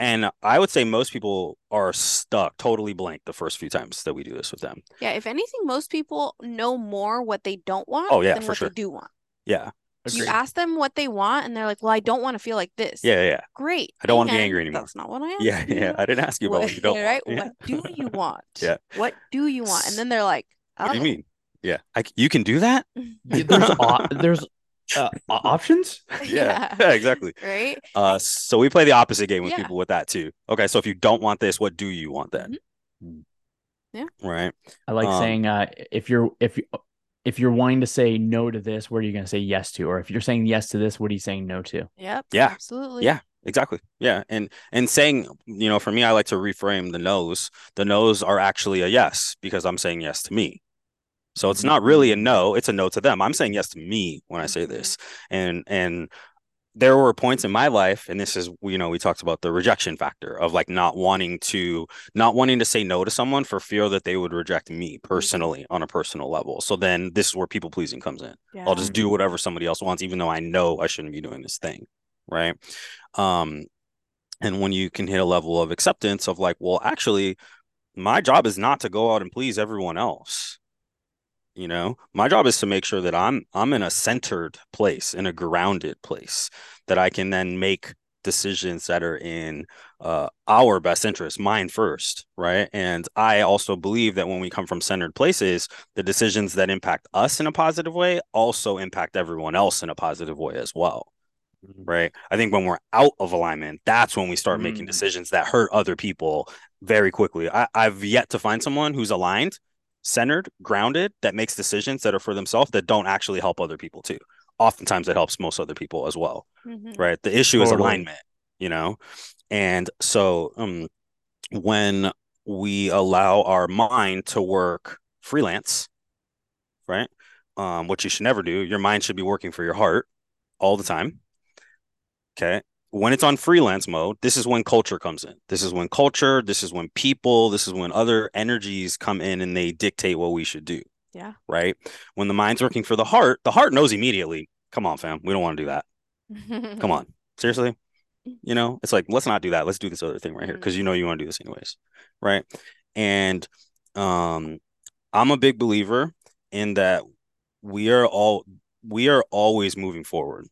And I would say most people are stuck totally blank the first few times that we do this with them. Yeah. If anything, most people know more what they don't want oh, yeah, than for what sure. they do want. Yeah. Agreed. You ask them what they want and they're like, well, I don't want to feel like this. Yeah. Yeah. Great. I don't want to be angry anymore. That's not what I asked. Yeah. Yeah. I didn't ask you about what, what you don't right? want. What do you want? Yeah. What do you want? And then they're like, oh. What do you mean? Yeah. I, you can do that? There's there's Uh, options? Yeah, yeah, exactly. Right. Uh, so we play the opposite game with yeah. people with that too. Okay, so if you don't want this, what do you want then? Mm-hmm. Yeah. Right. I like um, saying uh, if you're if you if you're wanting to say no to this, what are you going to say yes to? Or if you're saying yes to this, what are you saying no to? Yep. Yeah. Absolutely. Yeah. Exactly. Yeah. And and saying, you know, for me, I like to reframe the no's. The no's are actually a yes because I'm saying yes to me. So it's not really a no, it's a no to them. I'm saying yes to me when I say this. And and there were points in my life, and this is, you know, we talked about the rejection factor of like not wanting to not wanting to say no to someone for fear that they would reject me personally on a personal level. So then this is where people pleasing comes in. Yeah. I'll just do whatever somebody else wants, even though I know I shouldn't be doing this thing. Right. Um, and when you can hit a level of acceptance of like, well, actually, my job is not to go out and please everyone else. You know, my job is to make sure that I'm I'm in a centered place, in a grounded place that I can then make decisions that are in uh, our best interest, mine first. Right. And I also believe that when we come from centered places, the decisions that impact us in a positive way also impact everyone else in a positive way as well. Right. I think when we're out of alignment, that's when we start mm. making decisions that hurt other people very quickly. I, I've yet to find someone who's aligned, centered, grounded, that makes decisions that are for themselves that don't actually help other people too. Oftentimes it helps most other people as well. Mm-hmm. Right. The issue totally. is alignment, you know? And so um, when we allow our mind to work freelance, right, um, which you should never do, your mind should be working for your heart all the time. Okay. When it's on freelance mode, this is when culture comes in. This is when culture, this is when people, this is when other energies come in and they dictate what we should do. Yeah. Right. When the mind's working for the heart, the heart knows immediately, come on, fam, we don't want to do that. Come on. Seriously. You know, it's like, let's not do that. Let's do this other thing right here. Cause you know, you want to do this anyways. Right. And um, I'm a big believer in that we are all, we are always moving forward.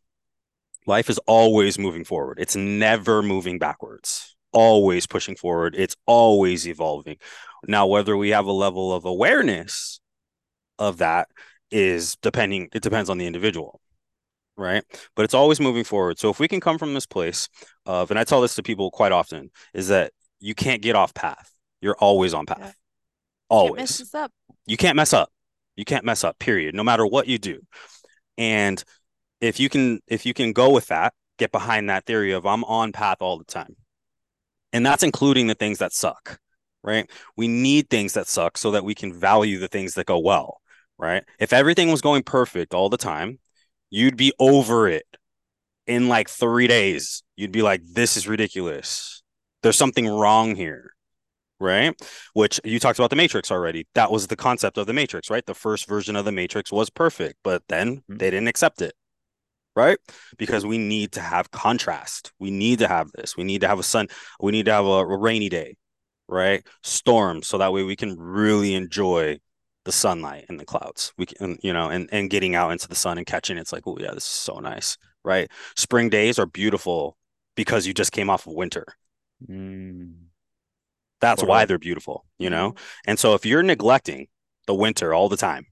Life is always moving forward. It's never moving backwards, always pushing forward. It's always evolving. Now, whether we have a level of awareness of that is depending, it depends on the individual, right? But it's always moving forward. So if we can come from this place of, and I tell this to people quite often, is that you can't get off path. You're always on path. Yeah. Always. Can't mess this up. You can't mess up. You can't mess up, period. No matter what you do. And If you can, if you can go with that, get behind that theory of I'm on path all the time. And that's including the things that suck, right? We need things that suck so that we can value the things that go well, right? If everything was going perfect all the time, you'd be over it in like three days. You'd be like, this is ridiculous. There's something wrong here, right? Which you talked about the Matrix already. That was the concept of the Matrix, right? The first version of the Matrix was perfect, but then they didn't accept it. Right? Because we need to have contrast. We need to have this. We need to have a sun. We need to have a rainy day, right? Storms. So that way we can really enjoy the sunlight and the clouds. We can, you know, and, and getting out into the sun and catching, it's like, oh yeah, this is so nice, right? Spring days are beautiful because you just came off of winter. Mm. That's wow. why they're beautiful, you know? And so if you're neglecting the winter all the time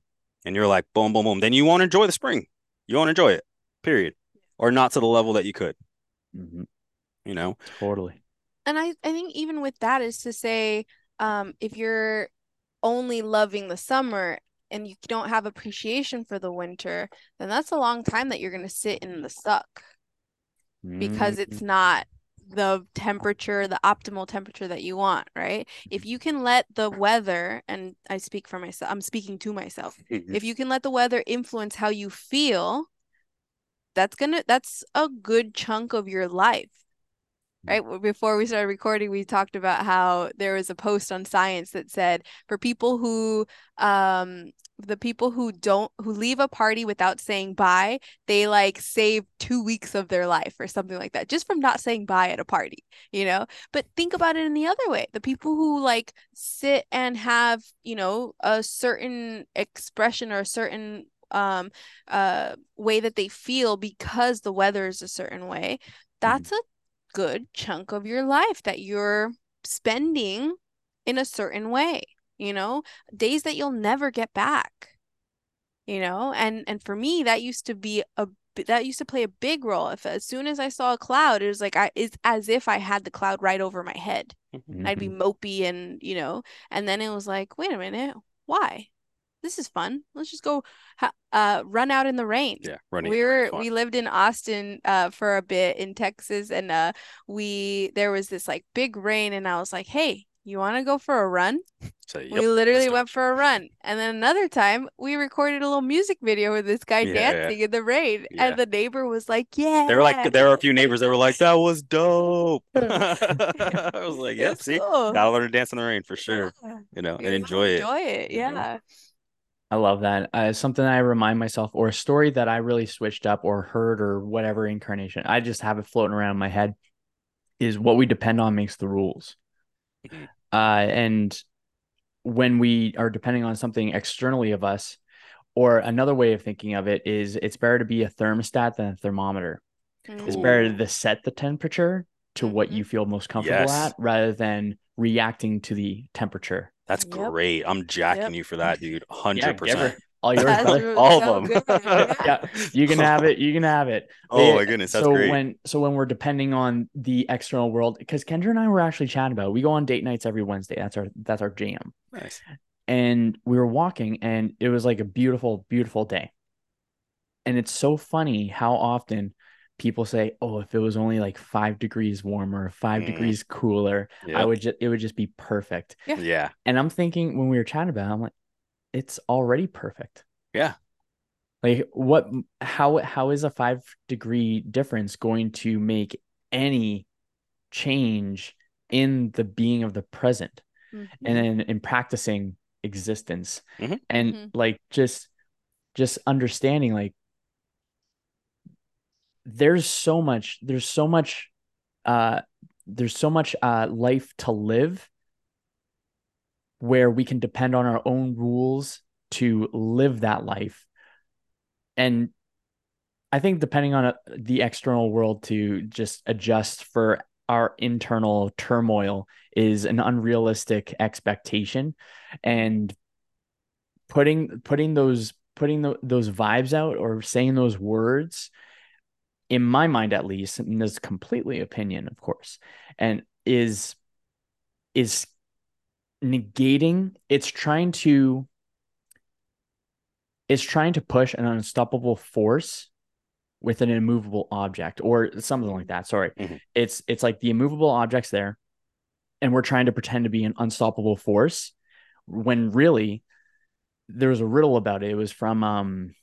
and you're like, boom, boom, boom, then you won't enjoy the spring. You won't enjoy it. Period. Or not to the level that you could, mm-hmm. you know, totally. And I, I think even with that is to say, um, if you're only loving the summer and you don't have appreciation for the winter, then that's a long time that you're going to sit in the suck mm-hmm. because it's not the temperature, the optimal temperature that you want, right? If you can let the weather, and I speak for myself, I'm speaking to myself. If you can let the weather influence how you feel, That's gonna. That's a good chunk of your life, right? Before we started recording, we talked about how there was a post on Science that said for people who, um, the people who don't who leave a party without saying bye, they like save two weeks of their life or something like that, just from not saying bye at a party, you know. But think about it in the other way: the people who like sit and have, you know, a certain expression or a certain um uh way that they feel because the weather is a certain way, that's a good chunk of your life that you're spending in a certain way, you know, days that you'll never get back, you know. And and for me, that used to be a that used to play a big role. If as soon as I saw a cloud, it was like I it's as if I had the cloud right over my head. Mm-hmm. I'd be mopey, and you know, and then it was like, wait a minute, why? This is fun. Let's just go uh, run out in the rain. Yeah, running. We were we lived in Austin uh, for a bit in Texas, and uh, we there was this like big rain, and I was like, "Hey, you want to go for a run?" So, yep, we literally went for a run, and then another time we recorded a little music video with this guy yeah, dancing yeah. in the rain, yeah. and the neighbor was like, "Yeah." There were like there were a few neighbors that were like, "That was dope." I was like, "Yep, see, cool. Gotta learn to dance in the rain for sure, yeah. you know, you and enjoy it." Enjoy it, yeah. You know? I love that. Uh, something I remind myself, or a story that I really switched up or heard or whatever incarnation, I just have it floating around in my head, is what we depend on makes the rules. Mm-hmm. Uh, and when we are depending on something externally of us, or another way of thinking of it is it's better to be a thermostat than a thermometer. Mm-hmm. It's better to set the temperature to mm-hmm. what you feel most comfortable yes. at rather than reacting to the temperature. That's yep. great. I'm jacking yep. you for that, dude. one hundred percent. Yeah, All yours, brother. All of them. Yeah, you can have it. You can have it. They, oh my goodness, that's so great. When, so when we're depending on the external world, because Kendra and I were actually chatting about it. We go on date nights every Wednesday. That's our that's our jam. Nice. And we were walking, and it was like a beautiful, beautiful day. And it's so funny how often people say, "Oh, if it was only like five degrees warmer, five mm. degrees cooler, yep. I would just it would just be perfect." Yeah. yeah. And I'm thinking when we were chatting about it, I'm like, it's already perfect. Yeah. Like what, how, how is a five degree difference going to make any change in the being of the present mm-hmm. and then in practicing existence mm-hmm. and mm-hmm. like, just, just understanding like there's so much, there's so much, uh, there's so much, uh, life to live where we can depend on our own rules to live that life. And I think depending on a, the external world to just adjust for our internal turmoil is an unrealistic expectation, and putting, putting those, putting the, those vibes out or saying those words in my mind, at least, and this is completely opinion, of course, and is, is negating, it's trying to it's trying to push an unstoppable force with an immovable object or something like that. Sorry. Mm-hmm. It's it's like the immovable object's there, and we're trying to pretend to be an unstoppable force when really there was a riddle about it. It was from um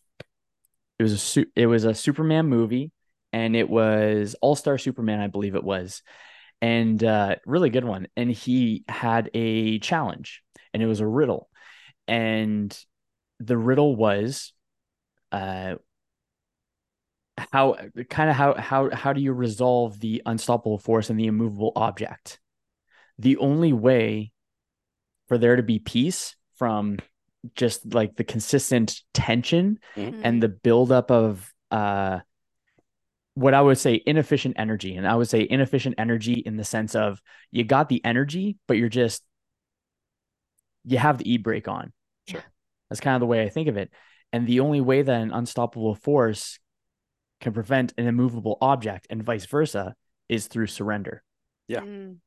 it was a su- it was a Superman movie, and it was All-Star Superman, I believe it was. And uh really good one. And he had a challenge, and it was a riddle. And the riddle was uh how kind of how how how do you resolve the unstoppable force and the immovable object? The only way for there to be peace from just like the consistent tension mm-hmm. and the buildup of uh what I would say inefficient energy. And I would say inefficient energy in the sense of you got the energy, but you're just, you have the e-brake on. Sure. That's kind of the way I think of it. And the only way that an unstoppable force can prevent an immovable object and vice versa is through surrender. Yeah, mm.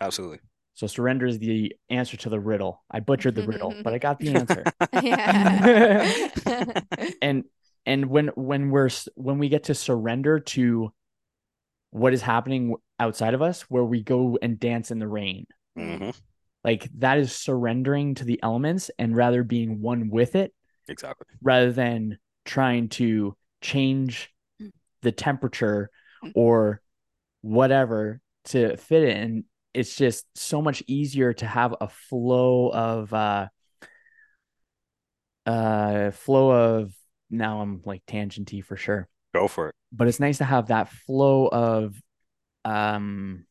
absolutely. So surrender is the answer to the riddle. I butchered the riddle, but I got the answer. and, And when when we're when we get to surrender to what is happening outside of us, where we go and dance in the rain, mm-hmm. like that is surrendering to the elements and rather being one with it, exactly, rather than trying to change the temperature or whatever to fit it. And it's just so much easier to have a flow of uh, uh flow of. Now I'm like tangent-y for sure. Go for it. But it's nice to have that flow of um,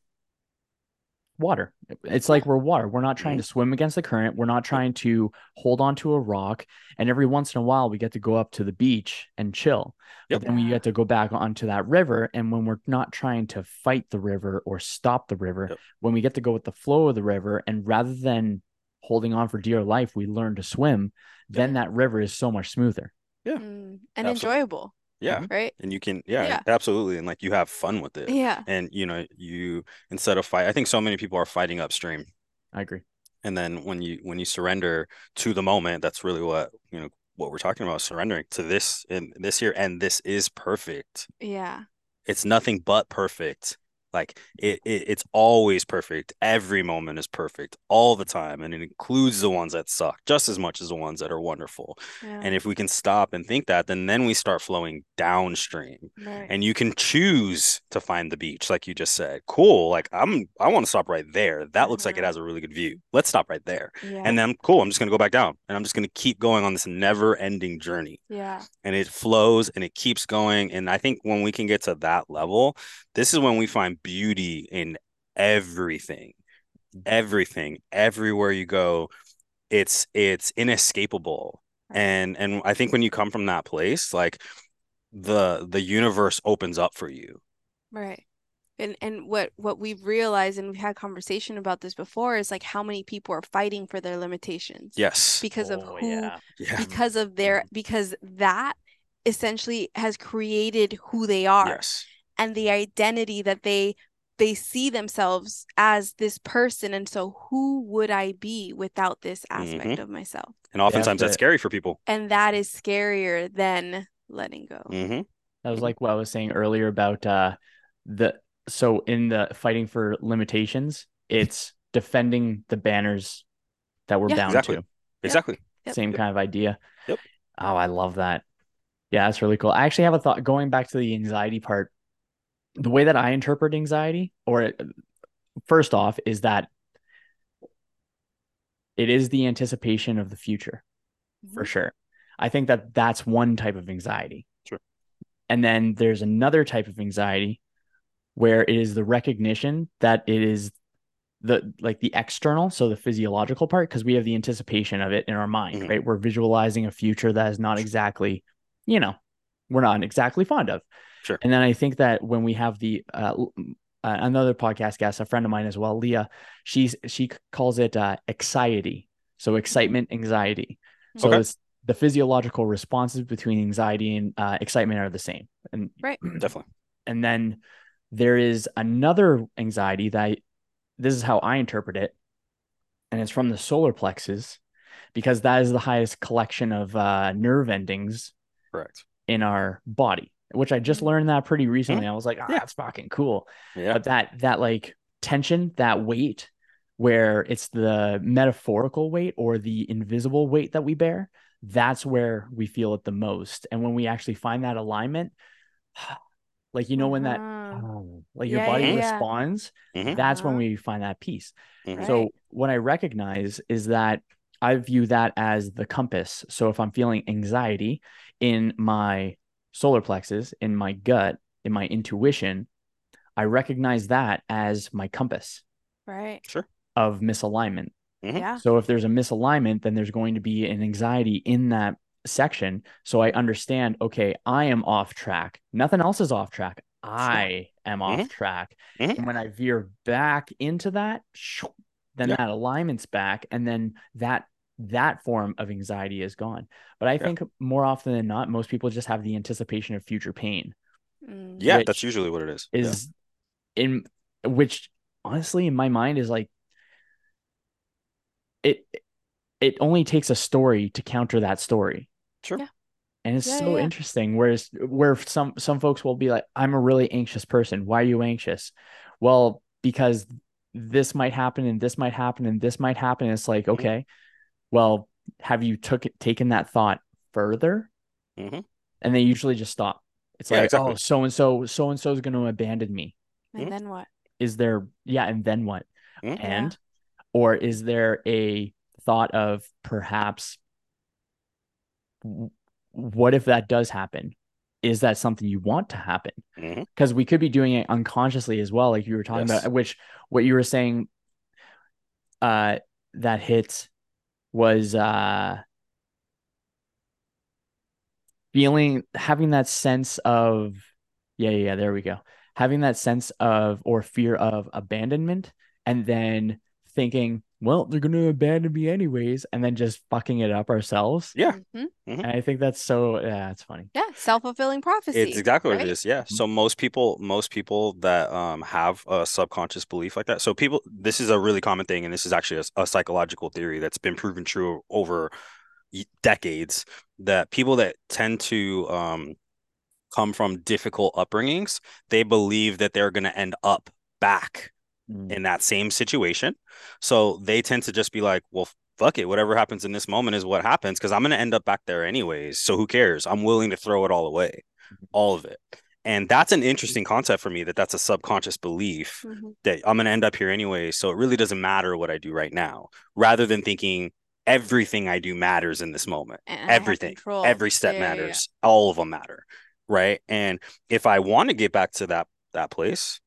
water. It's like we're water. We're not trying to swim against the current. We're not trying to hold onto a rock. And every once in a while, we get to go up to the beach and chill. Yep. But then we get to go back onto that river. And when we're not trying to fight the river or stop the river, yep. when we get to go with the flow of the river, and rather than holding on for dear life, we learn to swim, yep. then that river is so much smoother. Yeah. Mm, and absolutely. Enjoyable. Yeah. Right. And you can, yeah, yeah, absolutely. And like you have fun with it. Yeah. And, you know, you instead of fight, I think so many people are fighting upstream. I agree. And then when you, when you surrender to the moment, that's really what, you know, what we're talking about, surrendering to this and this here. And this is perfect. Yeah. It's nothing but perfect. Like it, it it's always perfect. Every moment is perfect all the time. And it includes the ones that suck just as much as the ones that are wonderful. Yeah. And if we can stop and think that, then, then we start flowing downstream. Right. And you can choose to find the beach, like you just said. Cool. Like I'm I want to stop right there. That mm-hmm. looks like it has a really good view. Let's stop right there. Yeah. And then cool, I'm just gonna go back down. And I'm just gonna keep going on this never-ending journey. Yeah. And it flows and it keeps going. And I think when we can get to that level, this is when we find beauty in everything, everything, everywhere you go. It's it's inescapable. And and I think when you come from that place, like the the universe opens up for you. Right. And and what, what we've realized, and we've had conversation about this before, is like how many people are fighting for their limitations. Yes. Because oh, of who, yeah. Yeah. because of their, because that essentially has created who they are. Yes. And the identity that they, they see themselves as this person. And so who would I be without this aspect mm-hmm. of myself? And oftentimes yeah, that's it. Scary for people. And that is scarier than letting go. Mm-hmm. That was like what I was saying earlier about uh, the, so in the fighting for limitations, it's defending the banners that we're yeah, bound exactly. to. Exactly. Yep. Same yep. kind of idea. Yep. Oh, I love that. Yeah, that's really cool. I actually have a thought going back to the anxiety part. The way that I interpret anxiety, or it, first off, is that it is the anticipation of the future, mm-hmm. for sure. I think that that's one type of anxiety. Sure. And then there's another type of anxiety where it is the recognition that it is the, like the external, so the physiological part, because we have the anticipation of it in our mind, mm-hmm. right? We're visualizing a future that is not exactly, you know, we're not exactly fond of. Sure. And then I think that when we have the, uh, another podcast guest, a friend of mine as well, Leah, she's, she calls it uh, anxiety. So excitement, anxiety. So okay. it's the physiological responses between anxiety and uh, excitement are the same. And right. Definitely. And then there is another anxiety that I, this is how I interpret it. And it's from the solar plexus, because that is the highest collection of uh, nerve endings correct. In our body, which I just learned that pretty recently. Mm-hmm. I was like, oh, yeah. that's fucking cool. Yeah. But that, that like tension, that weight, where it's the metaphorical weight or the invisible weight that we bear, that's where we feel it the most. And when we actually find that alignment, like, you know, when that, oh, like your yeah, body yeah, responds, yeah. that's uh-huh. when we find that peace. Mm-hmm. So what I recognize is that I view that as the compass. So if I'm feeling anxiety in my solar plexus, in my gut, in my intuition, I recognize that as my compass. Right. Sure. Of misalignment. Mm-hmm. Yeah. So if there's a misalignment, then there's going to be an anxiety in that section. So I understand, okay, I am off track. Nothing else is off track. I am mm-hmm. off track. Mm-hmm. And when I veer back into that, then yep. that alignment's back. And then that, that form of anxiety is gone. But I yeah. think more often than not, most people just have the anticipation of future pain. Yeah. That's usually what it is. Is yeah. in which honestly, in my mind is like, it, it only takes a story to counter that story. Sure. Yeah. And it's yeah, so yeah. interesting. Whereas where some, some folks will be like, I'm a really anxious person. Why are you anxious? Well, because this might happen and this might happen and this might happen. And it's like, okay, mm-hmm. well, have you took it, taken that thought further? Mm-hmm. And they usually just stop. It's yeah, like, exactly. oh, so-and-so, so-and-so is going to abandon me. And mm-hmm. then what? Is there, yeah. And then what? Mm-hmm. And, yeah. or is there a thought of perhaps, what if that does happen? Is that something you want to happen? Because mm-hmm. we could be doing it unconsciously as well. Like you were talking yes. about, which what you were saying uh, that hit was uh, feeling, having that sense of, yeah, yeah, there we go. Having that sense of, or fear of abandonment, and then thinking, well, they're going to abandon me anyways, and then just fucking it up ourselves. Yeah. Mm-hmm. And I think that's so, yeah, it's funny. Yeah. Self-fulfilling prophecy. It's exactly right? what it is. Yeah. Mm-hmm. So most people, most people that um, have a subconscious belief like that. So people, this is a really common thing. And this is actually a, a psychological theory that's been proven true over decades, that people that tend to um, come from difficult upbringings, they believe that they're going to end up back in that same situation. So they tend to just be like, well, fuck it, whatever happens in this moment is what happens, because I'm going to end up back there anyways, so who cares? I'm willing to throw it all away, all of it. And that's an interesting concept for me, that that's a subconscious belief, mm-hmm. that I'm going to end up here anyway, so it really doesn't matter what I do right now, rather than thinking everything I do matters in this moment, and everything, every step yeah, matters yeah, yeah. all of them matter, right? And if I want to get back to that that place,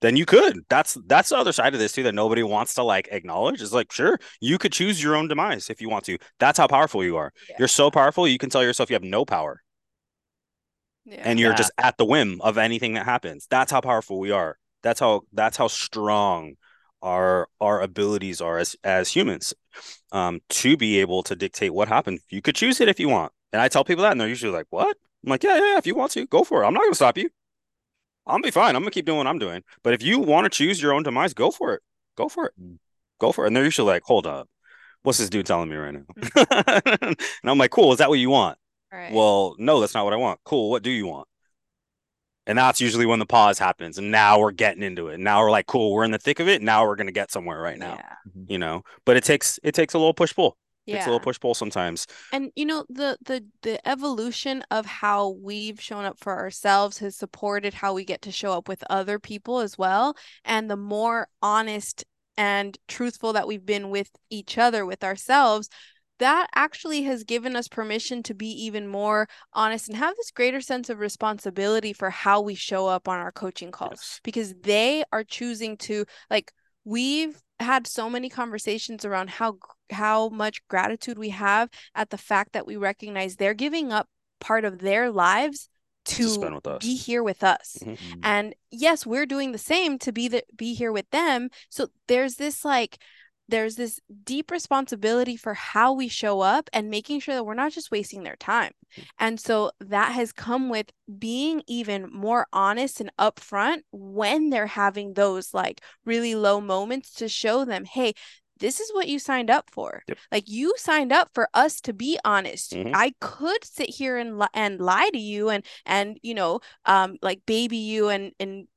then you could. That's that's the other side of this too, that nobody wants to like acknowledge. It's like, sure, you could choose your own demise if you want to. That's how powerful you are. Yeah. You're so powerful, you can tell yourself you have no power. Yeah. And you're yeah. just at the whim of anything that happens. That's how powerful we are. That's how that's how strong our our abilities are as as humans, um, to be able to dictate what happened. You could choose it if you want. And I tell people that, and they're usually like, what? I'm like, yeah, yeah, if you want to, go for it. I'm not going to stop you. I'll be fine. I'm going to keep doing what I'm doing. But if you want to choose your own demise, go for it. Go for it. Go for it. And they're usually like, hold up. What's this dude telling me right now? And I'm like, cool. Is that what you want? Right. Well, no, that's not what I want. Cool. What do you want? And that's usually when the pause happens. And now we're getting into it. Now we're like, cool, we're in the thick of it. Now we're going to get somewhere right now, yeah. you know, but it takes, it takes a little push pull. Yeah. It's a little push pull sometimes. And, you know, the, the, the evolution of how we've shown up for ourselves has supported how we get to show up with other people as well. And the more honest and truthful that we've been with each other, with ourselves, that actually has given us permission to be even more honest and have this greater sense of responsibility for how we show up on our coaching calls, yes. because they are choosing to, like, we've had so many conversations around how how much gratitude we have at the fact that we recognize they're giving up part of their lives to, to be here with us. Mm-hmm. And yes, we're doing the same to be the, be here with them. So there's this like, there's this deep responsibility for how we show up and making sure that we're not just wasting their time. And so that has come with being even more honest and upfront when they're having those like really low moments to show them, hey, this is what you signed up for. Yep. Like you signed up for us to be honest. Mm-hmm. I could sit here and li- and lie to you and, and, you know, um, like baby you and, and,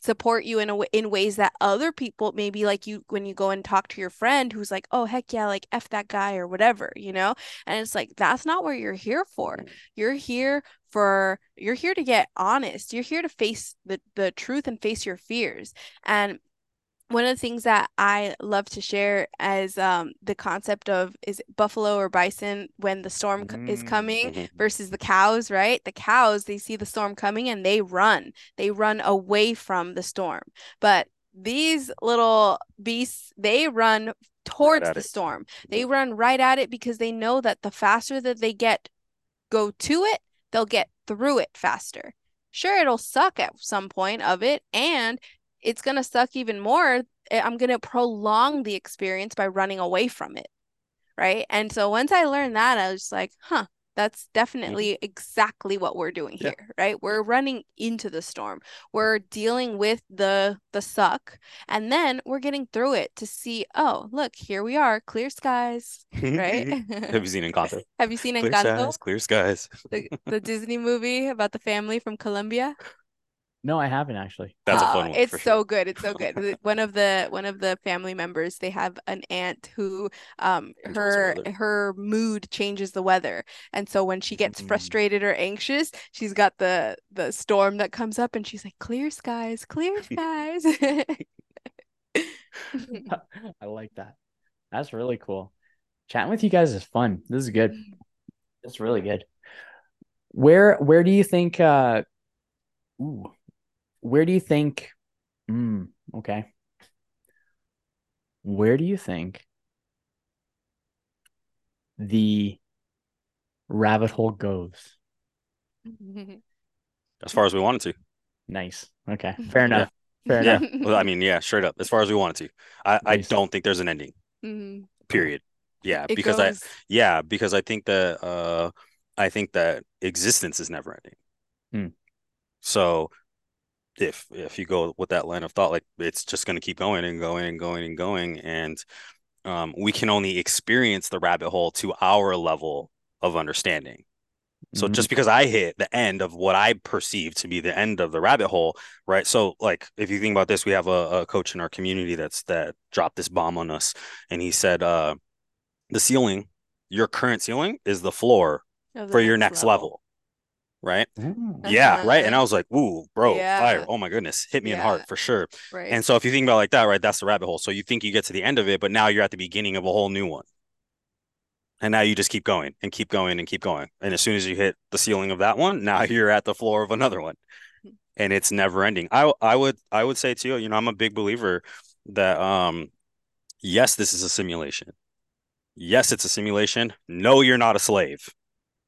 support you in a w- in ways that other people maybe like you when you go and talk to your friend who's like, oh heck yeah, like F that guy or whatever, you know. And it's like, that's not what you're here for. You're here for you're here to get honest. You're here to face the the truth and face your fears. And one of the things that I love to share as um, the concept of is buffalo or bison when the storm co- is coming versus the cows, right? The cows, they see the storm coming and they run. They run away from the storm. But these little beasts, they run towards right the it. storm. They run right at it because they know that the faster that they get go to it, they'll get through it faster. Sure, it'll suck at some point of it, and it's going to suck even more. I'm going to prolong the experience by running away from it, right? And so once I learned that, I was just like, huh, that's definitely exactly what we're doing here, yeah. right? We're running into the storm. We're dealing with the the suck, and then we're getting through it to see, oh, look, here we are, clear skies, right? Have you seen Encanto? Have you seen Encanto? Clear skies, clear skies. the, the Disney movie about the family from Colombia. No, I haven't actually. That's uh, a fun one. It's for so sure. good. It's so good. one of the one of the family members, they have an aunt who um her her mood changes the weather. And so when she gets mm-hmm. frustrated or anxious, she's got the the storm that comes up and she's like, clear skies, clear skies. I like that. That's really cool. Chatting with you guys is fun. This is good. It's really good. Where where do you think uh ooh Where do you think, mm, okay, where do you think the rabbit hole goes? As far as we want it to. Nice. Okay. Fair enough. Yeah. Fair yeah. enough. Well, I mean, yeah, straight up. As far as we want it to. I, I don't think there's an ending. Mm-hmm. Period. Yeah. It because goes. I, yeah, because I think that, uh, I think that existence is never ending. Mm. So, if if you go with that line of thought, like it's just going to keep going and going and going and going, and um, we can only experience the rabbit hole to our level of understanding. Mm-hmm. So just because I hit the end of what I perceive to be the end of the rabbit hole, right? So like if you think about this, we have a, a coach in our community that's that dropped this bomb on us, and he said, uh, "The ceiling, your current ceiling, is the floor the for next your next level." level. Right. Mm. Yeah. Right. And I was like, ooh, bro, yeah. fire. Oh, my goodness. Hit me yeah. in the heart for sure. Right. And so if you think about it like that, right, that's the rabbit hole. So you think you get to the end of it, but now you're at the beginning of a whole new one. And now you just keep going and keep going and keep going. And as soon as you hit the ceiling of that one, now you're at the floor of another one. And it's never ending. I I would I would say to you, you know, I'm a big believer that, um, yes, this is a simulation. Yes, it's a simulation. No, you're not a slave,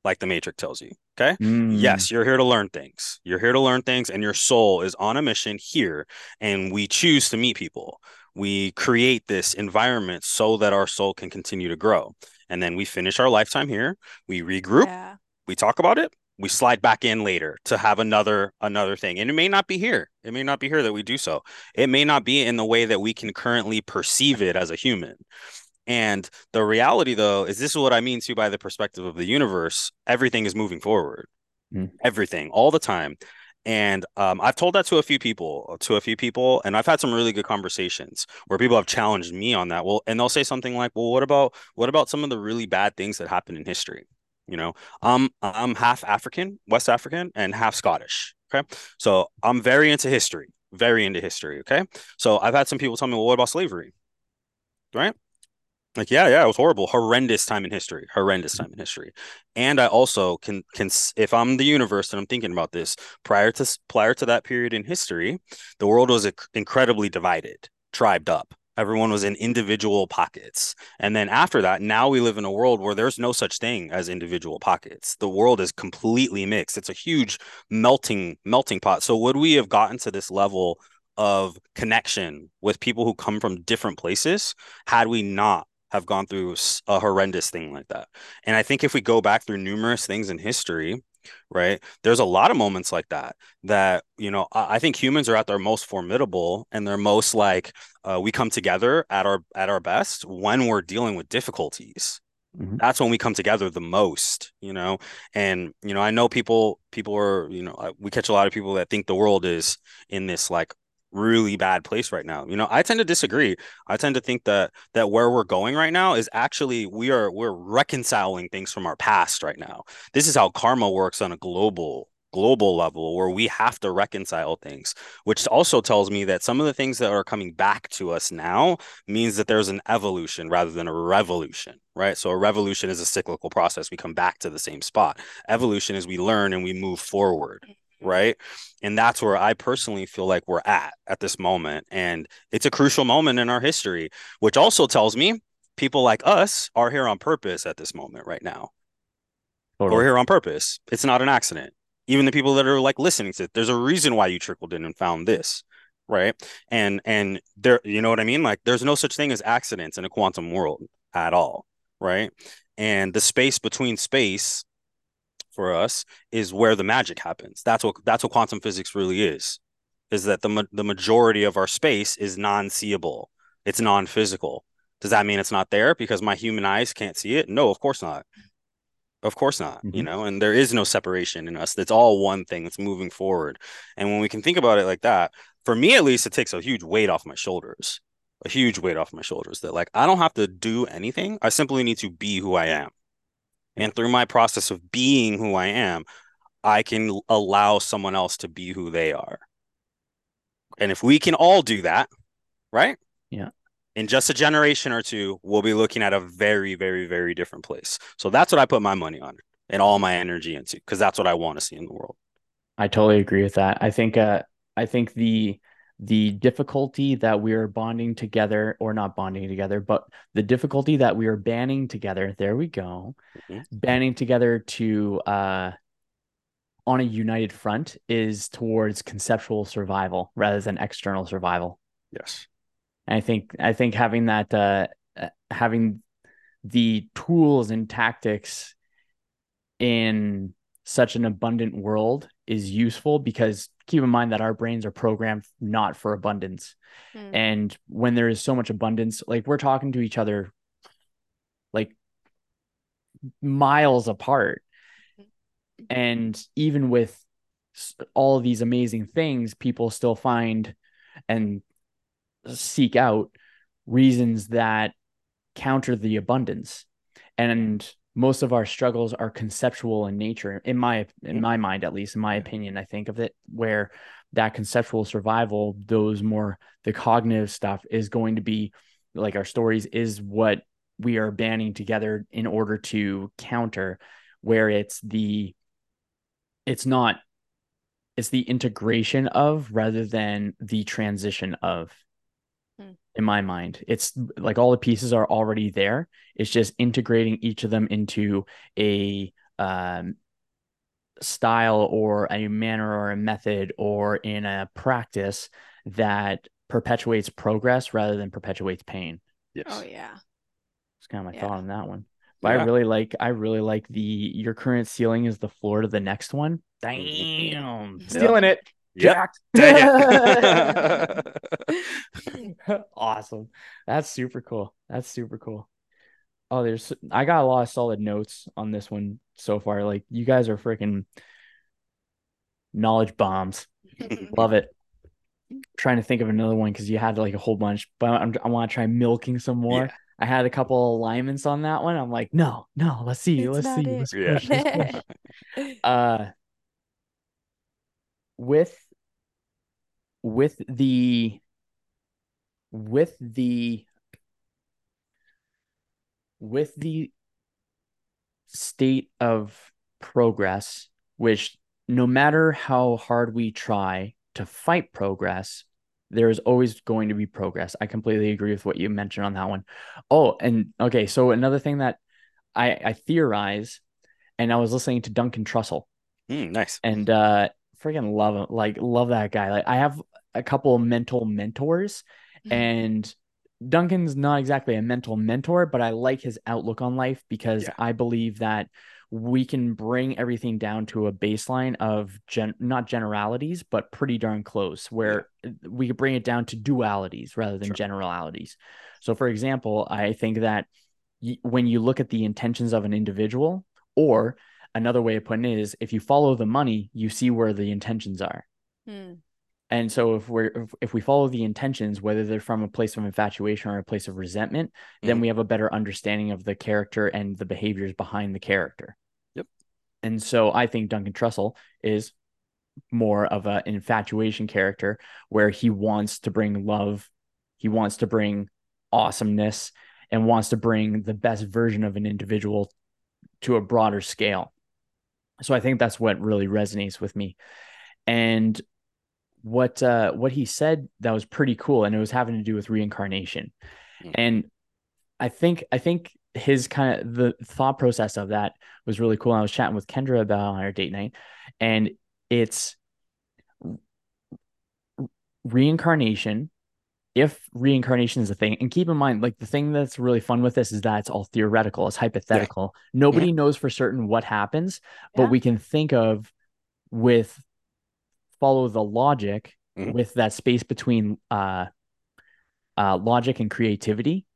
like the Matrix tells you. Okay. Mm. Yes, you're here to learn things. You're here to learn things, and your soul is on a mission here. And we choose to meet people. We create this environment so that our soul can continue to grow. And then we finish our lifetime here. We regroup. Yeah. We talk about it. We slide back in later to have another another thing. And it may not be here. It may not be here that we do so. It may not be in the way that we can currently perceive it as a human. And the reality, though, is this is what I mean to by the perspective of the universe. Everything is moving forward. Mm. Everything, all the time. And um, I've told that to a few people, to a few people, and I've had some really good conversations where people have challenged me on that. Well, and they'll say something like, well, what about what about some of the really bad things that happened in history? You know, I'm I'm half African, West African, and half Scottish. OK, so I'm very into history, very into history. OK, so I've had some people tell me, well, what about slavery? Right. Like, yeah, yeah, it was horrible. Horrendous time in history. Horrendous time in history. And I also can, can, if I'm the universe and I'm thinking about this, prior to prior to that period in history, the world was incredibly divided, tribed up. Everyone was in individual pockets. And then after that, now we live in a world where there's no such thing as individual pockets. The world is completely mixed. It's a huge melting, melting pot. So would we have gotten to this level of connection with people who come from different places had we not have gone through a horrendous thing like that? And I think if we go back through numerous things in history, right, there's a lot of moments like that, that, you know, I, I think humans are at their most formidable and their most like uh, we come together at our at our best when we're dealing with difficulties. Mm-hmm. That's when we come together the most, you know, and, you know, I know people people are, you know, we catch a lot of people that think the world is in this like really bad place right now. You know, I tend to disagree. I tend to think that that where we're going right now is actually we are we're reconciling things from our past right now. This is how karma works on a global global level, where we have to reconcile things, which also tells me that some of the things that are coming back to us now means that there's an evolution rather than a revolution, right? So a revolution is a cyclical process. We come back to the same spot. Evolution is we learn and we move forward. Right. And that's where I personally feel like we're at at this moment. And it's a crucial moment in our history, which also tells me people like us are here on purpose at this moment right now. Totally. We're here on purpose. It's not an accident. Even the people that are like listening to it, there's a reason why you trickled in and found this. Right. And and there, you know what I mean? Like, there's no such thing as accidents in a quantum world at all. Right. And the space between space for us is where the magic happens. That's what that's what quantum physics really is, is that the ma- the majority of our space is non-seeable. It's non-physical. Does that mean it's not there because my human eyes can't see it? No, of course not. Of course not. Mm-hmm. You know, and there is no separation in us. It's all one thing that's moving forward. And when we can think about it like that, for me at least, it takes a huge weight off my shoulders, a huge weight off my shoulders that like, I don't have to do anything. I simply need to be who I am. And through my process of being who I am, I can allow someone else to be who they are. And if we can all do that, right? Yeah. In just a generation or two, we'll be looking at a very, very, very different place. So that's what I put my money on and all my energy into, because that's what I want to see in the world. I totally agree with that. I think uh, I think the the difficulty that we are bonding together, or not bonding together, but the difficulty that we are banning together. There we go. Mm-hmm. Banning together to uh, on a united front is towards conceptual survival rather than external survival. Yes. And I think, I think having that, uh, having the tools and tactics in such an abundant world is useful, because keep in mind that our brains are programmed not for abundance. Mm. And when there is so much abundance, like we're talking to each other like miles apart. And even with all of these amazing things, people still find and seek out reasons that counter the abundance. And most of our struggles are conceptual in nature, in my in my mind, at least in my opinion, I think of it, where that conceptual survival, those more the cognitive stuff is going to be like our stories, is what we are banding together in order to counter, where it's the it's not it's the integration of rather than the transition of. In my mind, it's like all the pieces are already there. It's just integrating each of them into a um, style or a manner or a method or in a practice that perpetuates progress rather than perpetuates pain. Yes. Oh yeah. That's kind of my yeah. thought on that one. But yeah. I really like, I really like the, your current ceiling is the floor to the next one. Damn. Yep. Stealing it. Yep. Dang it. Awesome. That's super cool. That's super cool. Oh, there's, I got a lot of solid notes on this one so far. Like, you guys are freaking knowledge bombs. Love it. I'm trying to think of another one because you had like a whole bunch, but I'm, I want to try milking some more. Yeah. I had a couple alignments on that one. I'm like, no, no, let's see. It's let's see. Let's push, yeah. let's push. uh, with, with the, with the, with the state of progress, which no matter how hard we try to fight progress, there is always going to be progress. I completely agree with what you mentioned on that one. Oh, and okay. So another thing that I, I theorize, and I was listening to Duncan Trussell. Mm, nice. And uh, freaking love him. Like, love that guy. Like, I have a couple of mental mentors, mm-hmm. and Duncan's not exactly a mental mentor, but I like his outlook on life because yeah. I believe that we can bring everything down to a baseline of gen- not generalities, but pretty darn close, where yeah. we could bring it down to dualities rather than sure. generalities. So for example, I think that y- when you look at the intentions of an individual, or another way of putting it is, if you follow the money, you see where the intentions are. Hmm. And so if we're, if, if we follow the intentions, whether they're from a place of infatuation or a place of resentment, mm-hmm. then we have a better understanding of the character and the behaviors behind the character. Yep. And so I think Duncan Trussell is more of an infatuation character, where he wants to bring love. He wants to bring awesomeness and wants to bring the best version of an individual to a broader scale. So I think that's what really resonates with me. And what uh what he said that was pretty cool, and it was having to do with reincarnation. Mm-hmm. And I think I think his kind of the thought process of that was really cool. I was chatting with Kendra about on our date night, and it's reincarnation, if reincarnation is a thing. And keep in mind, like, the thing that's really fun with this is that it's all theoretical, it's hypothetical. Yeah. Nobody yeah. knows for certain what happens, but yeah. we can think of with follow the logic mm-hmm. with that space between uh, uh, logic and creativity,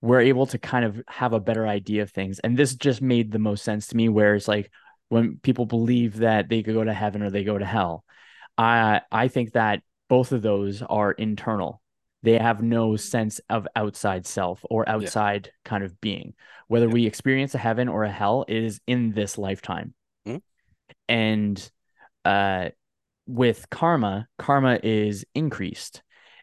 we're able to kind of have a better idea of things. And this just made the most sense to me, where it's like when people believe that they could go to heaven or they go to hell. I, I think that both of those are internal. They have no sense of outside self or outside yeah. kind of being. Whether yeah. we experience a heaven or a hell is in this lifetime. Mm-hmm. And uh with karma karma is increased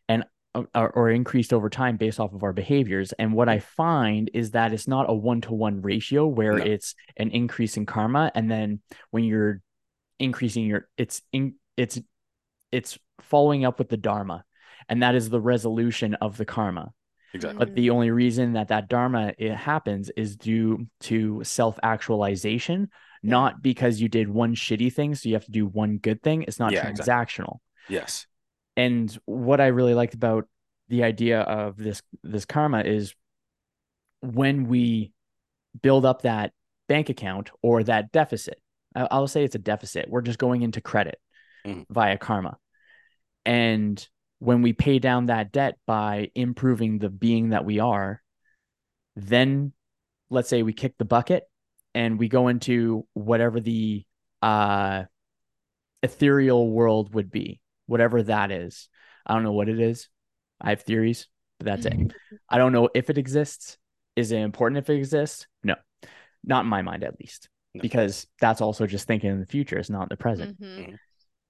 and or, or increased over time based off of our behaviors. And what I find is that it's not a one-to-one ratio where no. it's an increase in karma, and then when you're increasing your it's in it's it's following up with the dharma, and that is the resolution of the karma. Exactly. But the only reason that that dharma it happens is due to self-actualization, not because you did one shitty thing, so you have to do one good thing. It's not yeah, transactional. Exactly. Yes. And what I really liked about the idea of this, this karma is when we build up that bank account or that deficit, I, I'll say it's a deficit. We're just going into credit mm. via karma. And when we pay down that debt by improving the being that we are, then let's say we kick the bucket and we go into whatever the uh, ethereal world would be, whatever that is. I don't know what it is. I have theories, but that's it. I don't know if it exists. Is it important if it exists? No, not in my mind, at least, no. because that's also just thinking in the future. It's not the present. Mm-hmm.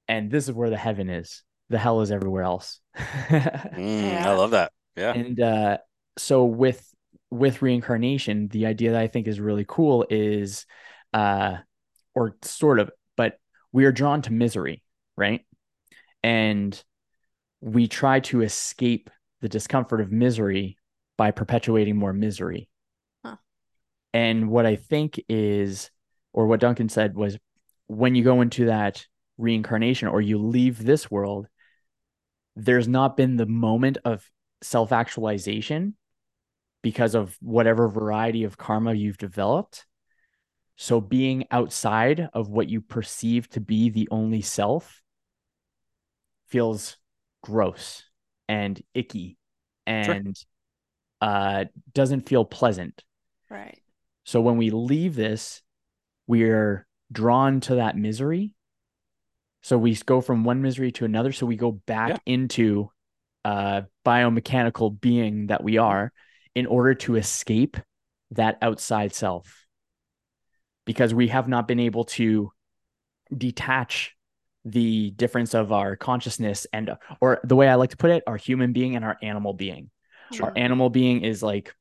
And this is where the heaven is. The hell is everywhere else. mm, yeah. I love that. Yeah. And uh, so with, with reincarnation, the idea that I think is really cool is, uh, or sort of, but we are drawn to misery, right? And we try to escape the discomfort of misery by perpetuating more misery. Huh. And what I think is, or what Duncan said was, when you go into that reincarnation or you leave this world, there's not been the moment of self-actualization because of whatever variety of karma you've developed. So being outside of what you perceive to be the only self feels gross and icky and sure. uh, doesn't feel pleasant. Right. So when we leave this, we're drawn to that misery. So we go from one misery to another. So we go back yeah. into uh, biomechanical being that we are in order to escape that outside self. Because we have not been able to detach the difference of our consciousness and, or the way I like to put it, our human being and our animal being. Sure. Our animal being is like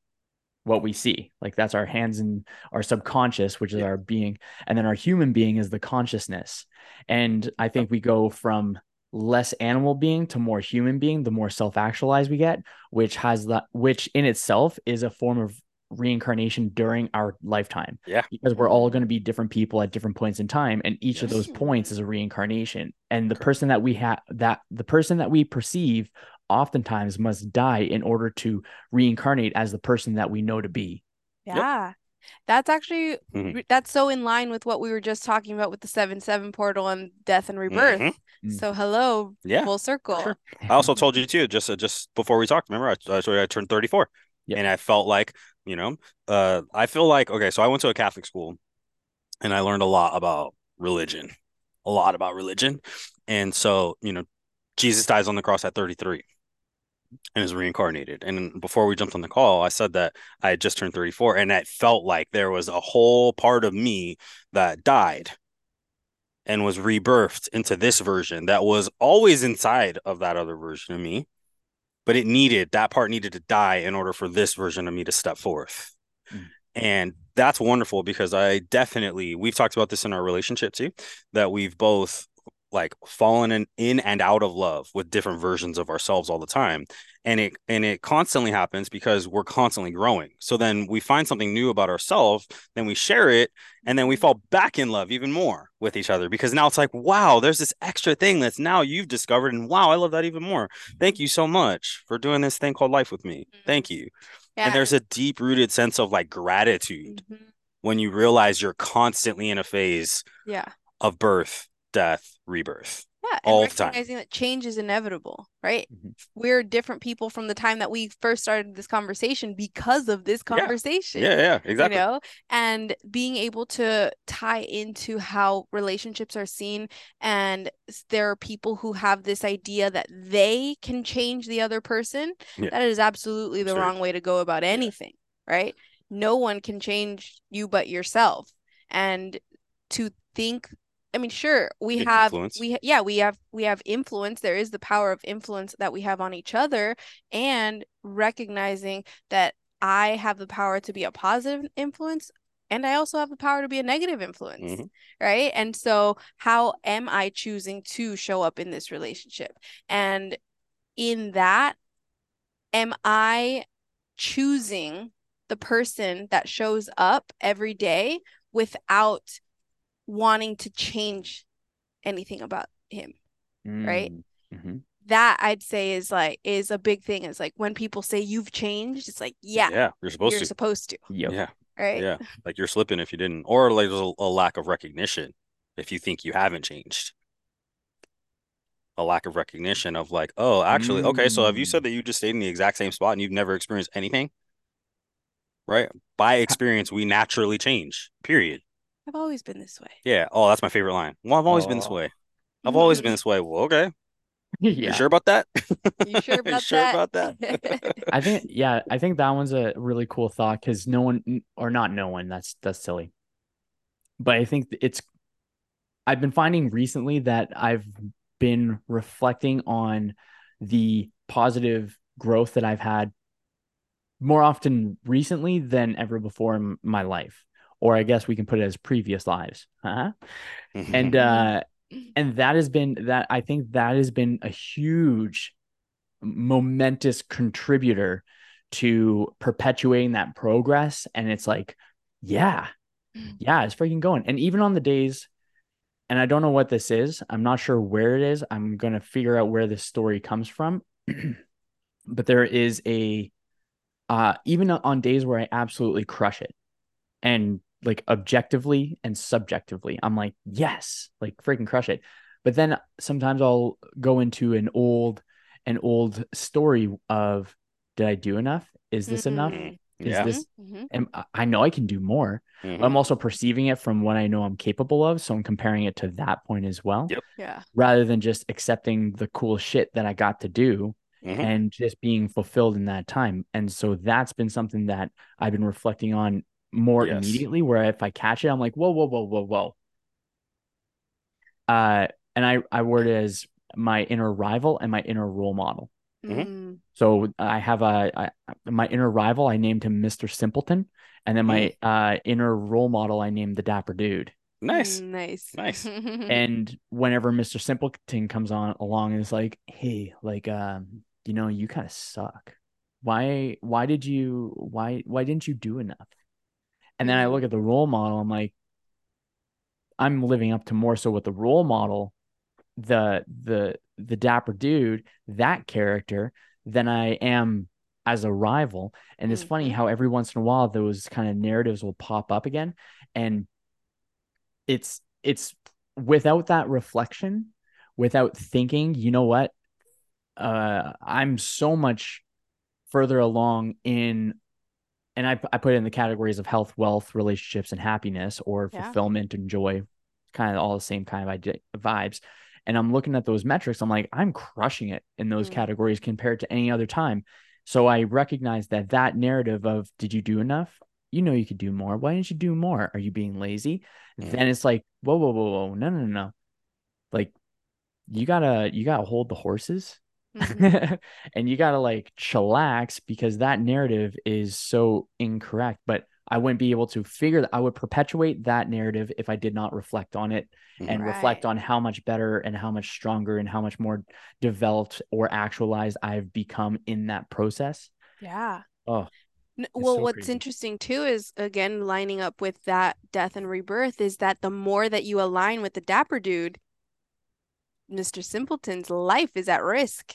what we see, like that's our hands and our subconscious, which is yeah. our being. And then our human being is the consciousness. And I think we go from less animal being to more human being, the more self-actualized we get, which has that, which in itself is a form of reincarnation during our lifetime, yeah, because we're all going to be different people at different points in time, and each yes. of those points is a reincarnation. And the Correct. person that we have, that the person that we perceive oftentimes must die in order to reincarnate as the person that we know to be. Yeah, yep. That's actually mm-hmm. that's so in line with what we were just talking about with the seven seven portal and death and rebirth. Mm-hmm. So hello, yeah, full circle. Sure. I also told you too, just uh, just before we talked. Remember, I, I, I turned thirty-four, yep. and I felt like. You know, uh, I feel like, okay, so I went to a Catholic school and I learned a lot about religion, a lot about religion. And so, you know, Jesus dies on the cross at thirty-three and is reincarnated. And before we jumped on the call, I said that I had just turned thirty-four and that felt like there was a whole part of me that died and was rebirthed into this version that was always inside of that other version of me. But it needed, that part needed to die in order for this version of me to step forth. Mm. And that's wonderful because I definitely, we've talked about this in our relationship too, that we've both like fallen in, in and out of love with different versions of ourselves all the time. And it, and it constantly happens because we're constantly growing. So then we find something new about ourselves, then we share it, and then we fall back in love even more with each other because now it's like, wow, there's this extra thing that's now you've discovered. And wow, I love that even more. Thank you so much for doing this thing called life with me. Thank you. Yeah. And there's a deep rooted sense of like gratitude mm-hmm. when you realize you're constantly in a phase yeah. of birth, death, rebirth. Yeah, and all recognizing time. That change is inevitable, right? Mm-hmm. We're different people from the time that we first started this conversation because of this conversation. Yeah, yeah, yeah, exactly. You know, and being able to tie into how relationships are seen, and there are people who have this idea that they can change the other person. Yeah. That is absolutely the sure. wrong way to go about anything, yeah. right? No one can change you but yourself. And to think I mean, sure, we Big have, influence. we yeah, we have, we have influence. There is the power of influence that we have on each other, and recognizing that I have the power to be a positive influence, and I also have the power to be a negative influence, mm-hmm. right? And so, how am I choosing to show up in this relationship? And in that, am I choosing the person that shows up every day without wanting to change anything about him, mm. right? Mm-hmm. That I'd say is like is a big thing. It's like when people say you've changed, it's like yeah, yeah, you're supposed you're to. supposed to. Yep. Yeah, right. Yeah, like you're slipping if you didn't, or like there's a, a lack of recognition if you think you haven't changed. A lack of recognition of like, oh, actually, mm. okay, so have you said that you just stayed in the exact same spot and you've never experienced anything? Right? By experience, we naturally change. Period. I've always been this way. Yeah. Oh, that's my favorite line. Well, I've always oh. been this way. I've mm-hmm. always been this way. Well, okay. Yeah. You sure about that? You sure about you sure that? About that? I think, yeah, I think that one's a really cool thought because no one, or not no one, that's, that's silly. But I think it's, I've been finding recently that I've been reflecting on the positive growth that I've had more often recently than ever before in my life. Or I guess we can put it as previous lives. Uh-huh. and, uh, and that has been that, I think that has been a huge momentous contributor to perpetuating that progress. And it's like, yeah, yeah, it's freaking going. And even on the days And I don't know what this is. I'm not sure where it is. I'm going to figure out where this story comes from. But there is a, uh, even on days where I absolutely crush it and like objectively and subjectively, I'm like, yes, like freaking crush it. But then sometimes I'll go into an old, an old story of, did I do enough? Is this mm-hmm. enough? Is yeah. this, mm-hmm. and I know I can do more. Mm-hmm. I'm also perceiving it from what I know I'm capable of. So I'm comparing it to that point as well. Yep. Yeah. Rather than just accepting the cool shit that I got to do. Mm-hmm. And just being fulfilled in that time. And so that's been something that I've been reflecting on more yes. immediately, where if I catch it, I'm like, whoa, whoa, whoa, whoa, whoa. Uh, and I, I word it as my inner rival and my inner role model. Mm-hmm. So I have a, I, my inner rival, I named him Mister Simpleton. And then my mm-hmm. uh, inner role model, I named the Dapper Dude. Nice. Nice. Nice. And whenever Mister Simpleton comes on along and is like, hey, like, um, you know, you kind of suck. Why, why did you, why, why didn't you do enough? And then I look at the role model. I'm like, I'm living up to more. So with the role model, the, the, the Dapper Dude, that character, than I am as a rival. And it's funny how every once in a while, those kind of narratives will pop up again. And it's, it's without that reflection, without thinking, you know what? Uh, I'm so much further along in, and I, I put it in the categories of health, wealth, relationships, and happiness, or yeah. fulfillment and joy, kind of all the same kind of idea, vibes. And I'm looking at those metrics. I'm like, I'm crushing it in those mm-hmm. categories compared to any other time. So I recognize that that narrative of, did you do enough? You know, you could do more. Why didn't you do more? Are you being lazy? Mm-hmm. Then it's like, whoa, whoa, whoa, whoa. No, no, no, no. Like you gotta, you gotta hold the horses. Mm-hmm. And you got to like chillax, because that narrative is so incorrect. But I wouldn't be able to figure that. I would perpetuate that narrative if I did not reflect on it and right. reflect on how much better and how much stronger and how much more developed or actualized I've become in that process. Yeah. Oh, well, so what's crazy. Interesting too is, again, lining up with that death and rebirth, is that the more that you align with the Dapper Dude, Mister Simpleton's life is at risk.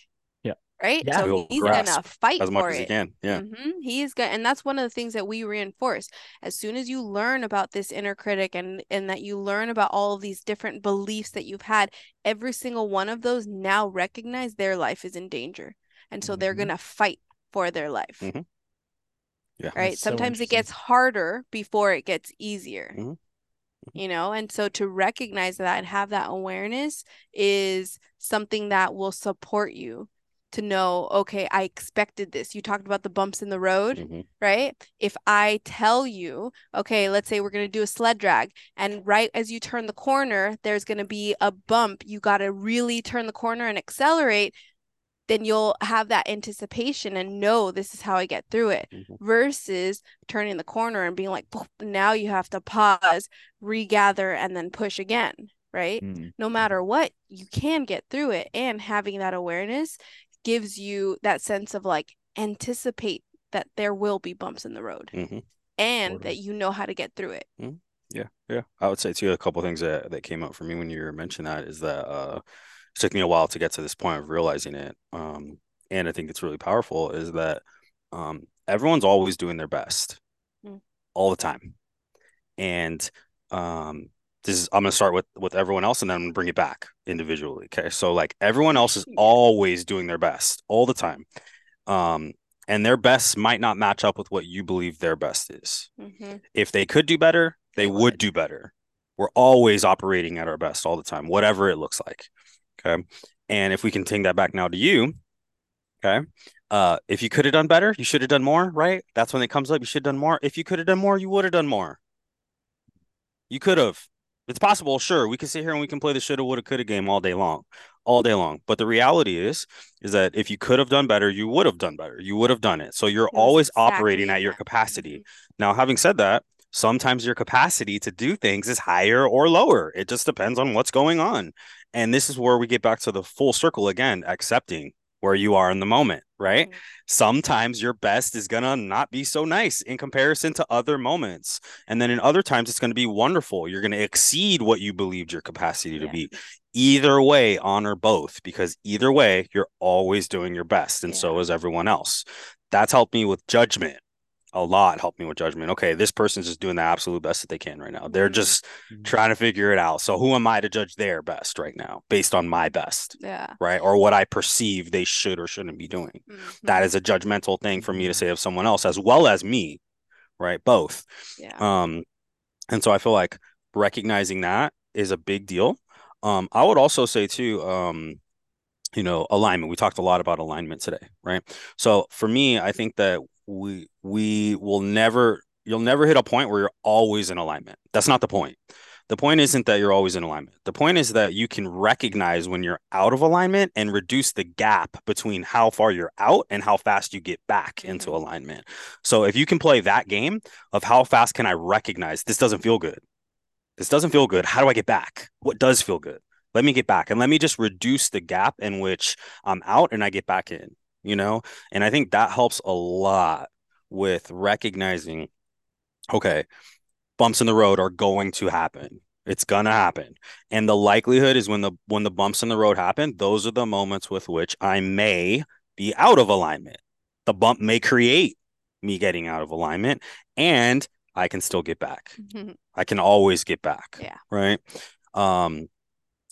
Right. Yeah. So he's going to fight as much for as he it. Can. Yeah. Mm-hmm. He is going. And that's one of the things that we reinforce. As soon as you learn about this inner critic and, and that you learn about all of these different beliefs that you've had, every single one of those now recognize their life is in danger. And so mm-hmm. they're going to fight for their life. Mm-hmm. Yeah. Right. That's sometimes so it gets harder before it gets easier, mm-hmm. Mm-hmm. you know, and so to recognize that and have that awareness is something that will support you. To know, okay, I expected this. You talked about the bumps in the road, mm-hmm. right? If I tell you, okay, let's say we're going to do a sled drag, and right as you turn the corner, there's going to be a bump. You got to really turn the corner and accelerate. Then you'll have that anticipation and know this is how I get through it, mm-hmm. versus turning the corner and being like, now you have to pause, regather, and then push again, right? Mm-hmm. No matter what, you can get through it. And having that awareness gives you that sense of like, anticipate that there will be bumps in the road, mm-hmm. and that you know how to get through it. Mm-hmm. Yeah. Yeah. I would say too, a couple of things that, that came up for me when you mentioned that is that uh, it took me a while to get to this point of realizing it. Um, and I think it's really powerful is that um, everyone's always doing their best mm-hmm. all the time. And um, this is, I'm going to start with, with everyone else, and then I'm going to bring it back individually. Okay. So like everyone else is always doing their best all the time. Um, and their best might not match up with what you believe their best is. Mm-hmm. If they could do better, they, they would. would do better. We're always operating at our best all the time, whatever it looks like. Okay. And if we can take that back now to you, okay. Uh, if you could have done better, you should have done more, right? That's when it comes up. You should have done more. If you could have done more, you would have done more. You could have. It's possible, sure. We can sit here and we can play the shoulda, woulda, coulda game all day long, all day long. But the reality is, is that if you could have done better, you would have done better. You would have done it. So you're That's always exactly operating at your capacity. Mm-hmm. Now, having said that, sometimes your capacity to do things is higher or lower. It just depends on what's going on. And this is where we get back to the full circle again, accepting where you are in the moment, right? Mm-hmm. Sometimes your best is going to not be so nice in comparison to other moments. And then in other times, it's going to be wonderful. You're going to exceed what you believed your capacity yeah. to be. Either way, honor both, because either way, you're always doing your best. And yeah. so is everyone else. That's helped me with judgment. A lot helped me with judgment. Okay, this person's just doing the absolute best that they can right now. They're just mm-hmm. trying to figure it out. So who am I to judge their best right now based on my best? Yeah. Right? Or what I perceive they should or shouldn't be doing. Mm-hmm. That is a judgmental thing for me to say of someone else as well as me, right? Both. Yeah. Um, and so I feel like recognizing that is a big deal. Um, I would also say too, um, you know, alignment. We talked a lot about alignment today, right? So for me, I think that we we will never you'll never hit a point where you're always in alignment. That's not the point. The point isn't that you're always in alignment. The point is that you can recognize when you're out of alignment and reduce the gap between how far you're out and how fast you get back into alignment. So if you can play that game of how fast can I recognize this doesn't feel good, this doesn't feel good, how do I get back? What does feel good? Let me get back and let me just reduce the gap in which I'm out and I get back in. You know, and I think that helps a lot with recognizing, okay, bumps in the road are going to happen. It's going to happen. And the likelihood is when the when the bumps in the road happen, those are the moments with which I may be out of alignment. The bump may create me getting out of alignment, and I can still get back. Mm-hmm. I can always get back. Yeah. Right. Um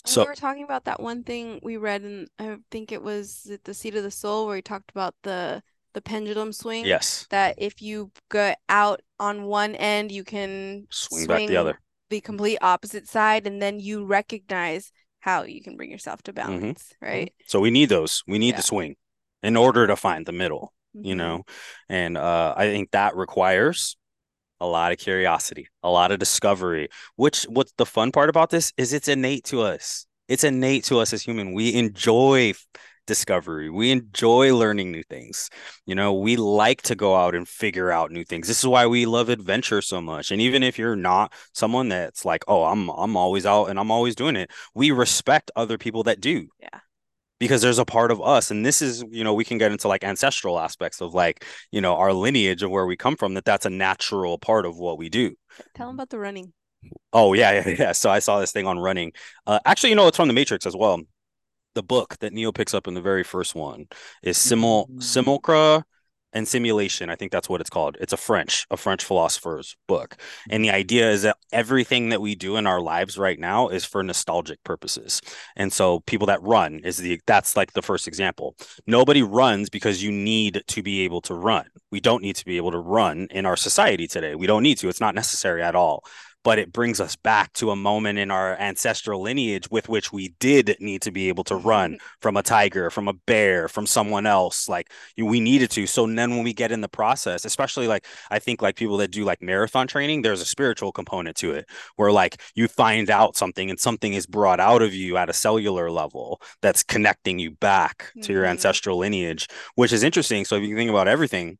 And so we were talking about that one thing we read, and I think it was at the Seat of the Soul, where he talked about the the pendulum swing. Yes. That if you go out on one end, you can swing, swing back the other, the complete opposite side, and then you recognize how you can bring yourself to balance, mm-hmm. right? So we need those. We need yeah. the swing in order to find the middle, mm-hmm. you know. And uh, I think that requires a lot of curiosity, a lot of discovery, which what's the fun part about this is it's innate to us. It's innate to us as human. We enjoy discovery. We enjoy learning new things. You know, we like to go out and figure out new things. This is why we love adventure so much. And even if you're not someone that's like, oh, I'm I'm always out and I'm always doing it, we respect other people that do. Yeah. Because there's a part of us, and this is, you know, we can get into like ancestral aspects of like, you know, our lineage of where we come from, that that's a natural part of what we do. Tell them about the running. Oh, yeah, yeah, yeah. So I saw this thing on running. Uh, actually, you know, it's from The Matrix as well. The book that Neo picks up in the very first one is Simul- Simulcra and Simulation. I think that's what it's called. It's a French, a French philosopher's book. And the idea is that everything that we do in our lives right now is for nostalgic purposes. And so people that run is the, that's like the first example. Nobody runs because you need to be able to run. We don't need to be able to run in our society today. We don't need to. It's not necessary at all. But it brings us back to a moment in our ancestral lineage with which we did need to be able to run from a tiger, from a bear, from someone else. Like we needed to. So then when we get in the process, especially like I think like people that do like marathon training, there's a spiritual component to it where like you find out something and something is brought out of you at a cellular level that's connecting you back mm-hmm. to your ancestral lineage, which is interesting. So if you think about everything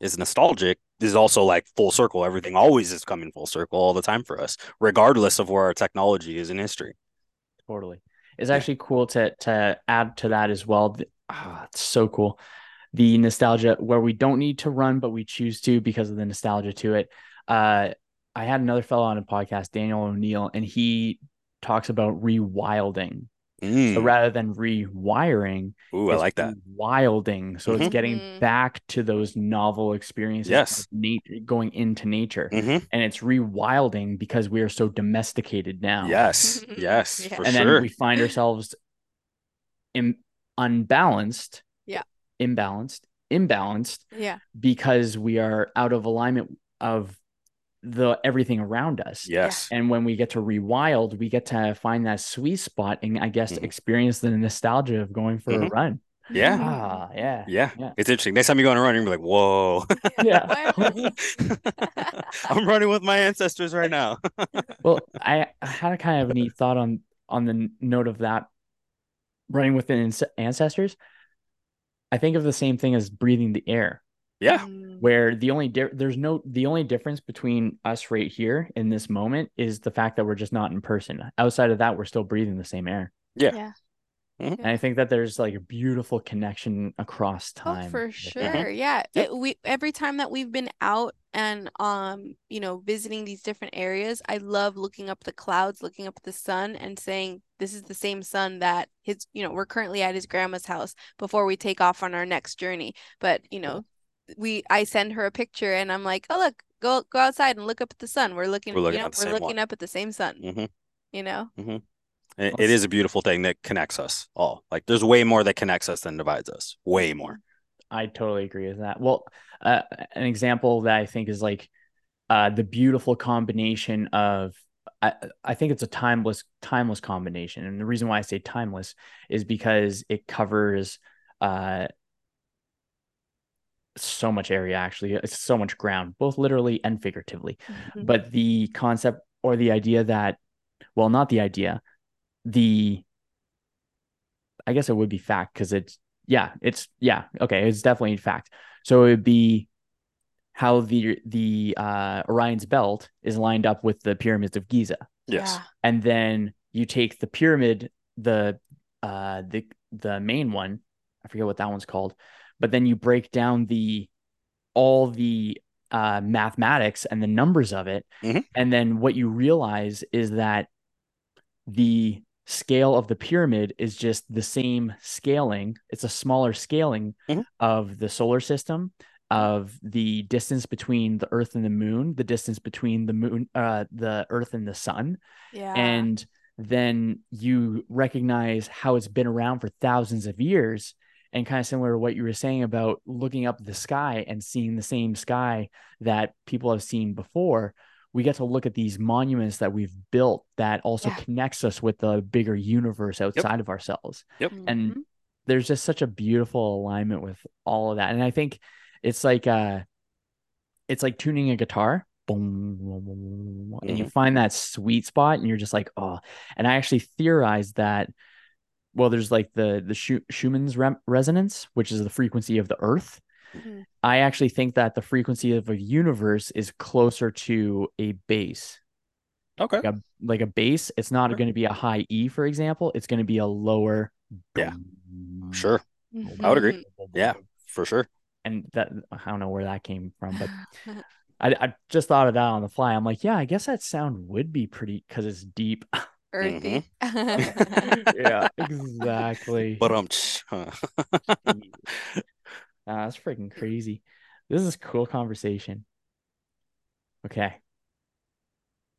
is nostalgic, this is also like full circle. Everything always is coming full circle all the time for us, regardless of where our technology is in history. Totally. It's yeah. actually cool to to add to that as well. Oh, it's so cool. The nostalgia where we don't need to run, but we choose to because of the nostalgia to it. Uh, I had another fellow on a podcast, Daniel O'Neill, and he talks about rewilding. Mm. So rather than rewiring, ooh, I like that. Wilding. So mm-hmm. it's getting mm-hmm. back to those novel experiences. Yes. Nature, going into nature. Mm-hmm. And it's rewilding because we are so domesticated now. Yes. Yes. yeah. For and sure. then we find ourselves in unbalanced. Yeah. Imbalanced. Imbalanced. Yeah. Because we are out of alignment of the everything around us. Yes. And when we get to rewild, we get to find that sweet spot and I guess mm-hmm. experience the nostalgia of going for mm-hmm. a run. Yeah. Ah, yeah. Yeah. Yeah. It's interesting. Next time you go on a run, you're gonna be like, whoa. Yeah. I'm running with my ancestors right now. Well, I, I had a kind of a neat thought on on the note of that running with the ancestors. I think of the same thing as breathing the air. Yeah. Where the only di- there's no the only difference between us right here in this moment is the fact that we're just not in person. Outside of that, we're still breathing the same air. Yeah. Yeah. Mm-hmm. And I think that there's like a beautiful connection across time. Oh, for sure. Mm-hmm. Yeah. Yep. It, we every time that we've been out and um, you know, visiting these different areas, I love looking up the clouds, looking up at the sun and saying, this is the same sun that his, you know, we're currently at his grandma's house before we take off on our next journey. But, you know, we I send her a picture and I'm like, oh, look, go go outside and look up at the sun. We're looking, we're looking, you know, we're looking up at the same sun. Mm-hmm. You know? Mm-hmm. It, it is a beautiful thing that connects us all. Like, there's way more that connects us than divides us. Way more. I totally agree with that. Well, uh, an example that I think is like uh, the beautiful combination of, I, I think it's a timeless, timeless combination. And the reason why I say timeless is because it covers uh, so much area, actually. It's so much ground, both literally and figuratively. Mm-hmm. But the concept or the idea that, well, not the idea, the I guess it would be fact, because it's yeah it's yeah okay it's definitely fact. So it would be how the the uh Orion's Belt is lined up with the pyramids of Giza. Yes. Yeah. And then you take the pyramid, the uh the the main one, I forget what that one's called, but then you break down the all the uh mathematics and the numbers of it. Mm-hmm. And then what you realize is that the scale of the pyramid is just the same scaling. It's a smaller scaling mm-hmm. of the solar system, of the distance between the Earth and the Moon, the distance between the Moon, uh, the Earth and the Sun. Yeah. And then you recognize how it's been around for thousands of years, and kind of similar to what you were saying about looking up the sky and seeing the same sky that people have seen before. We get to look at these monuments that we've built that also yeah. connects us with the bigger universe outside yep. of ourselves. Yep. And mm-hmm. there's just such a beautiful alignment with all of that. And I think it's like, uh, it's like tuning a guitar, boom, boom, boom, boom, and you find that sweet spot and you're just like, oh, and I actually theorized that, well, there's like the, the Sch- Schumann's re- resonance, which is the frequency of the Earth. Mm-hmm. I actually think that the frequency of a universe is closer to a bass. Okay. Like a, like a bass, it's not sure. going to be a high E, for example. It's going to be a lower. Yeah. Sure. Mm-hmm. I would agree. Yeah, for sure. And that, I don't know where that came from, but I, I just thought of that on the fly. I'm like, yeah, I guess that sound would be pretty, because it's deep. Earthy. Mm-hmm. Yeah, exactly. But um. Uh, that's freaking crazy. This is a cool conversation. Okay.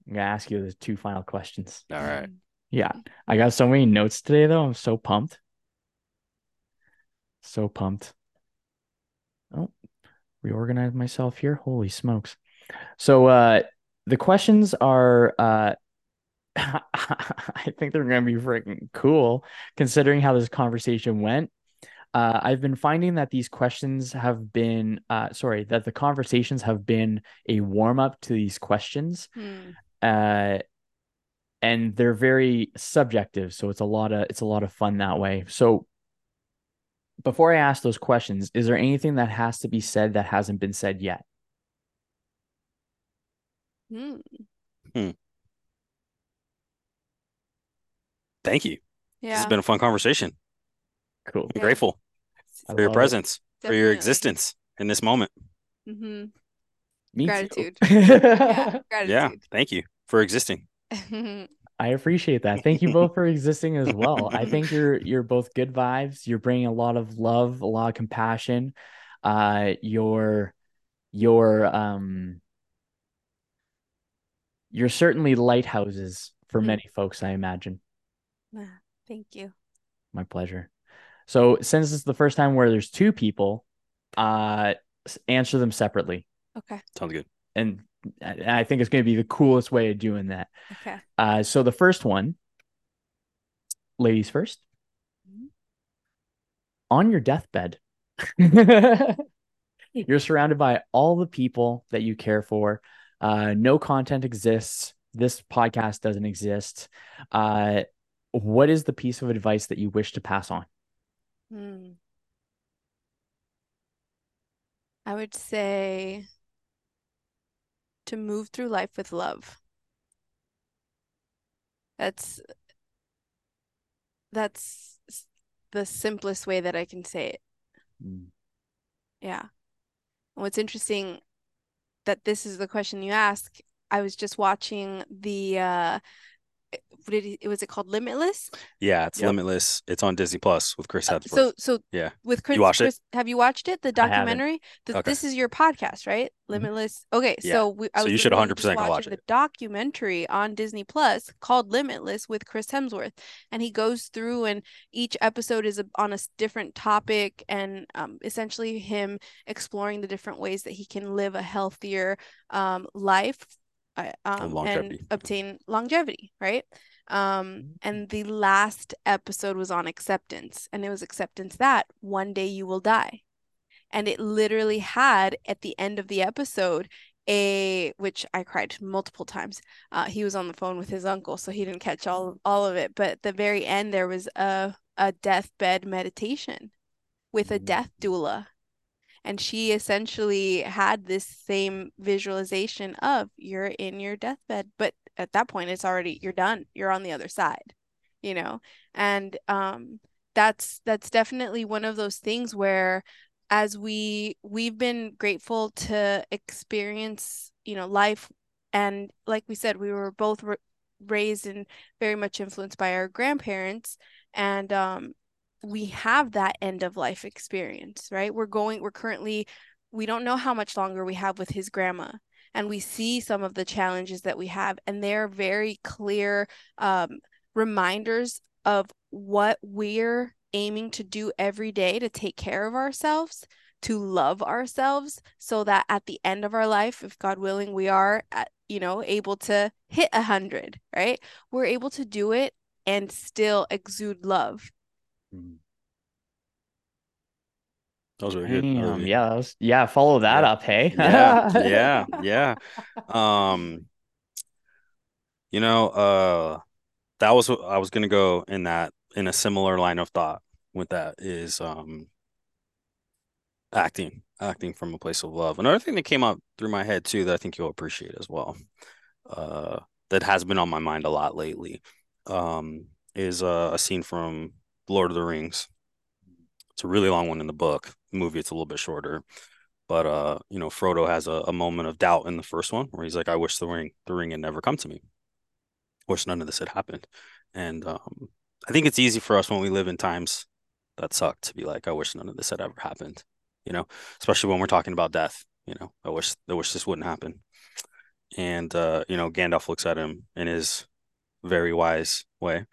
I'm going to ask you the two final questions. All right. Yeah. I got so many notes today, though. I'm so pumped. So pumped. Oh, reorganize myself here. Holy smokes. So uh, the questions are, uh, I think they're going to be freaking cool considering how this conversation went. Uh, I've been finding that these questions have been, uh, sorry, that the conversations have been a warm up to these questions. Mm. Uh, and they're very subjective. So it's a lot of, it's a lot of fun that way. So before I ask those questions, is there anything that has to be said that hasn't been said yet? Mm. Hmm. Thank you. Yeah. This has been a fun conversation. Cool. I'm yeah. grateful. For your presence, for your existence in this moment. Mm-hmm. Me gratitude. Too. Yeah, gratitude. Yeah, thank you for existing. I appreciate that. Thank you both for existing as well. I think you're you're both good vibes. You're bringing a lot of love, a lot of compassion. Uh, you're you're um you're certainly lighthouses for mm-hmm. many folks, I imagine. Thank you. My pleasure. So since it's the first time where there's two people, uh, answer them separately. Okay. Sounds good. And I think it's going to be the coolest way of doing that. Okay. Uh, so the first one, ladies first. Mm-hmm. On your deathbed, you're surrounded by all the people that you care for. Uh, no content exists. This podcast doesn't exist. Uh, what is the piece of advice that you wish to pass on? Hmm. I would say to move through life with love. That's that's the simplest way that I can say it. Mm. Yeah. What's interesting that this is the question you ask. I was just watching the, uh, did he, was it called Limitless? Yeah, it's yep. Limitless. It's on Disney Plus with Chris Hemsworth. So, so yeah, with Chris, you watched Chris it? Have you watched it? The documentary. The, okay. This is your podcast, right? Limitless. Okay, yeah. so we, I so was you should one hundred percent go watch it. The documentary on Disney Plus called Limitless with Chris Hemsworth, and he goes through, and each episode is on a different topic, and um, essentially him exploring the different ways that he can live a healthier um, life. Uh, um, and obtain longevity, right? Um, and the last episode was on acceptance, and it was acceptance that one day you will die. And it literally had at the end of the episode a, which I cried multiple times. Uh, he was on the phone with his uncle, so he didn't catch all all of it. But at the very end, there was a a deathbed meditation with a death doula. And she essentially had this same visualization of you're in your deathbed, but at that point it's already, you're done. You're on the other side, you know? And um, that's, that's definitely one of those things where as we, we've been grateful to experience, you know, life. And like we said, we were both r- raised and very much influenced by our grandparents, and um, we have that end of life experience, right? We're going, we're currently, we don't know how much longer we have with his grandma, and we see some of the challenges that we have, and they're very clear um, reminders of what we're aiming to do every day to take care of ourselves, to love ourselves, so that at the end of our life, if God willing, we are, at, you know, able to hit a hundred, right? We're able to do it and still exude love. That was really good. Damn, um, yeah, that was, yeah. Follow that yeah, up, hey. yeah, yeah, yeah. Um, you know, uh, that was what I was gonna go in that in a similar line of thought with that is um, acting, acting from a place of love. Another thing that came up through my head too that I think you'll appreciate as well, uh, that has been on my mind a lot lately, um, is uh, a scene from Lord of the Rings. It's a really long one in the book. The movie, it's a little bit shorter, but uh, you know, Frodo has a, a moment of doubt in the first one where he's like, "I wish the ring, the ring had never come to me. I wish none of this had happened." And um, I think it's easy for us when we live in times that suck to be like, "I wish none of this had ever happened." You know, especially when we're talking about death. You know, I wish, I wish this wouldn't happen. And uh, you know, Gandalf looks at him in his very wise way,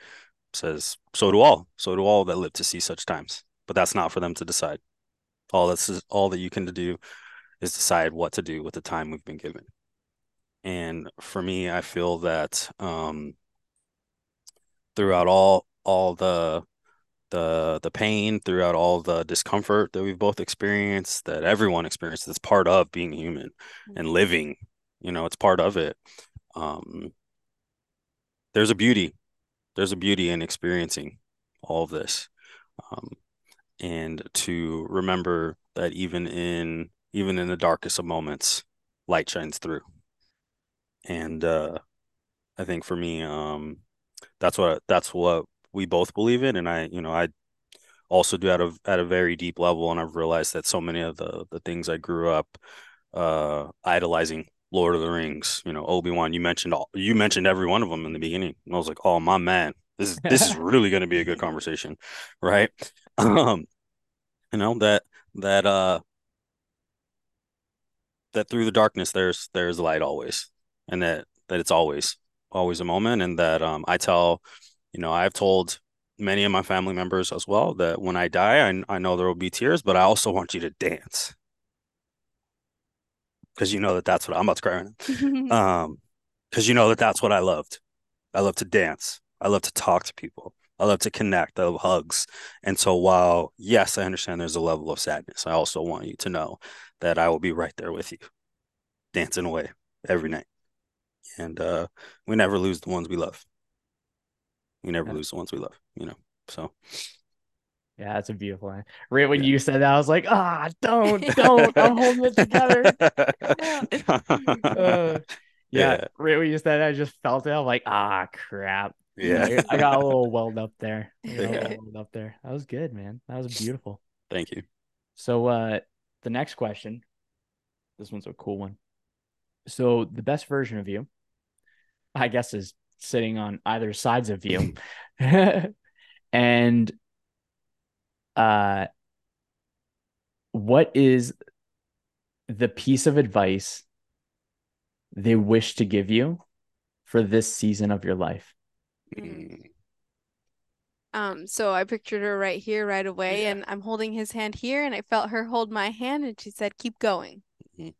says, so do all, so do all that live to see such times. But that's not for them to decide. All that's all that you can do is decide what to do with the time we've been given. And for me, I feel that um, throughout all all the the the pain, throughout all the discomfort that we've both experienced, that everyone experienced, it's part of being human mm-hmm. and living. You know, it's part of it. Um, there's a beauty. There's a beauty in experiencing all of this, um, and to remember that even in even in the darkest of moments, light shines through. And uh, I think for me, um, that's what that's what we both believe in. And I, you know, I also do at a at a very deep level. And I've realized that so many of the the things I grew up uh, idolizing. Lord of the Rings, you know, Obi-Wan, you mentioned all, you mentioned every one of them in the beginning. And I was like, oh, my man, this is, this is really going to be a good conversation. Right. Um, you know, that, that, uh, that through the darkness, there's, there's light always. And that, that it's always, always a moment. And that, um, I tell, you know, I've told many of my family members as well, that when I die, I, I know there will be tears, but I also want you to dance. Because you know that that's what I'm about to cry right now. Um, because you know that that's what I loved. I love to dance. I love to talk to people. I love to connect. I love hugs. And so while, yes, I understand there's a level of sadness, I also want you to know that I will be right there with you, dancing away every night. And uh, we never lose the ones we love. We never yeah. lose the ones we love, you know, so... Yeah, that's a beautiful line. Right when yeah. you said that, I was like, ah, oh, don't, don't. I'm holding it together. uh, yeah, yeah, right when you said that, I just felt it. I'm like, ah, crap. Yeah. I got a little welled up there. I got a little welled up there. That was good, man. That was beautiful. Thank you. So uh, the next question, this one's a cool one. So the best version of you, I guess, is sitting on either sides of you. And uh, what is the piece of advice they wish to give you for this season of your life? Mm. Um, so I pictured her right here, right away, yeah. And I'm holding his hand here, and I felt her hold my hand, and she said, keep going. Mm-hmm.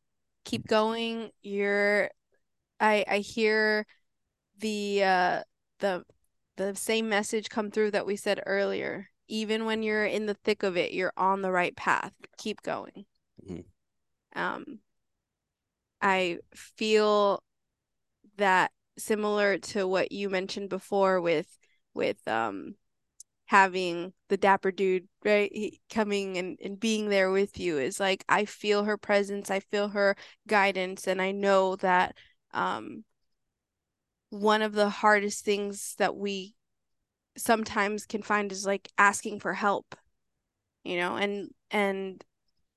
Keep going. You're, I, I hear the, uh, the, the same message come through that we said earlier. Even when you're in the thick of it, you're on the right path. Keep going. Mm-hmm. Um, I feel that similar to what you mentioned before with, with, um, having the dapper dude, right, he, coming and, and being there with you is like, I feel her presence, I feel her guidance, and I know that um, one of the hardest things that we sometimes can find is like asking for help, you know, and and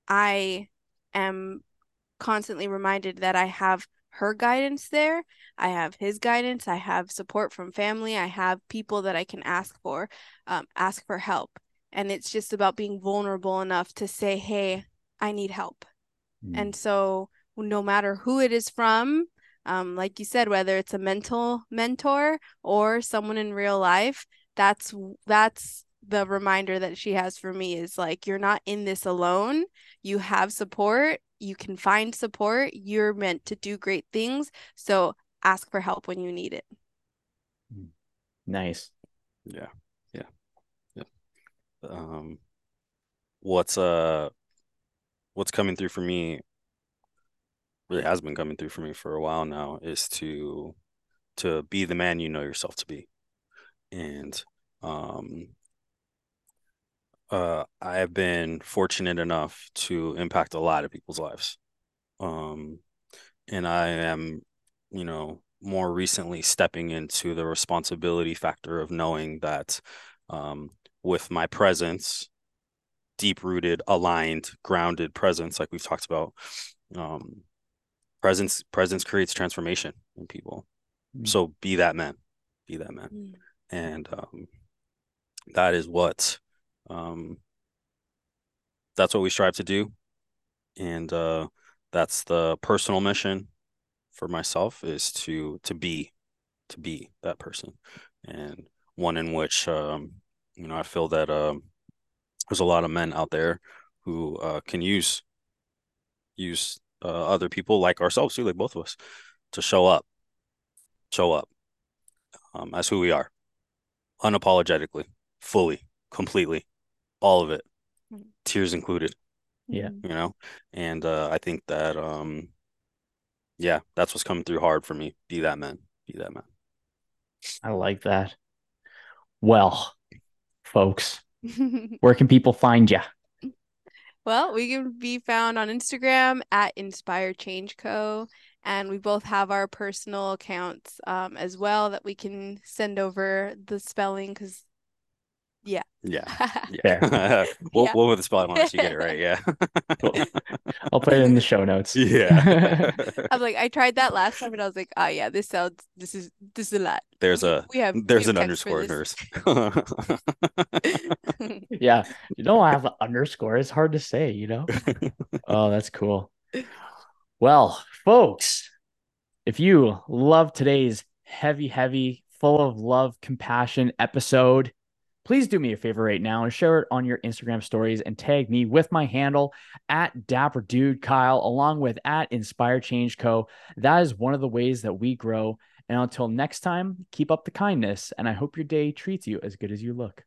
I am constantly reminded that I have her guidance there, I have his guidance, I have support from family, I have people that I can ask for, um, ask for help. And it's just about being vulnerable enough to say, hey, I need help. Mm-hmm. And so no matter who it is from, um, like you said, whether it's a mental mentor or someone in real life, that's that's the reminder that she has for me is like, you're not in this alone. You have support. You can find support. You're meant to do great things. So ask for help when you need it. Nice. Yeah. Yeah. Yeah. Um, what's, uh, what's coming through for me, really has been coming through for me for a while now, is to, to be the man you know yourself to be. And, um, Uh, I have been fortunate enough to impact a lot of people's lives. Um, and I am, you know, more recently stepping into the responsibility factor of knowing that um, with my presence, deep-rooted, aligned, grounded presence, like we've talked about, um, presence presence creates transformation in people. Mm-hmm. So be that man. Be that man. Mm-hmm. And um, that is what... Um, that's what we strive to do. And, uh, that's the personal mission for myself, is to, to be, to be that person, and one in which, um, you know, I feel that, um, there's a lot of men out there who, uh, can use, use, uh, other people like ourselves too, like both of us, to show up, show up, um, as who we are, unapologetically, fully, completely. All of it, tears included. Yeah, you know, and uh, I think that, um, yeah, that's what's coming through hard for me. Be that man. Be that man. I like that. Well, folks, where can people find you? Well, we can be found on Instagram at inspire change co, and we both have our personal accounts um, as well that we can send over the spelling, because. Yeah. Yeah. yeah. we'll, yeah. We'll put the spot on once you get it right. Yeah. I'll put it in the show notes. Yeah. I was like, I tried that last time, and I was like, oh yeah, this sounds, this is, this is a lot. There's we, a, we have, there's an underscore nurse. Yeah. You don't have an underscore. It's hard to say, you know? Oh, that's cool. Well, folks, if you love today's heavy, heavy, full of love, compassion episode, please do me a favor right now and share it on your Instagram stories and tag me with my handle at dapperdudekyle, along with at inspire change co. That is one of the ways that we grow. And until next time, keep up the kindness, and I hope your day treats you as good as you look.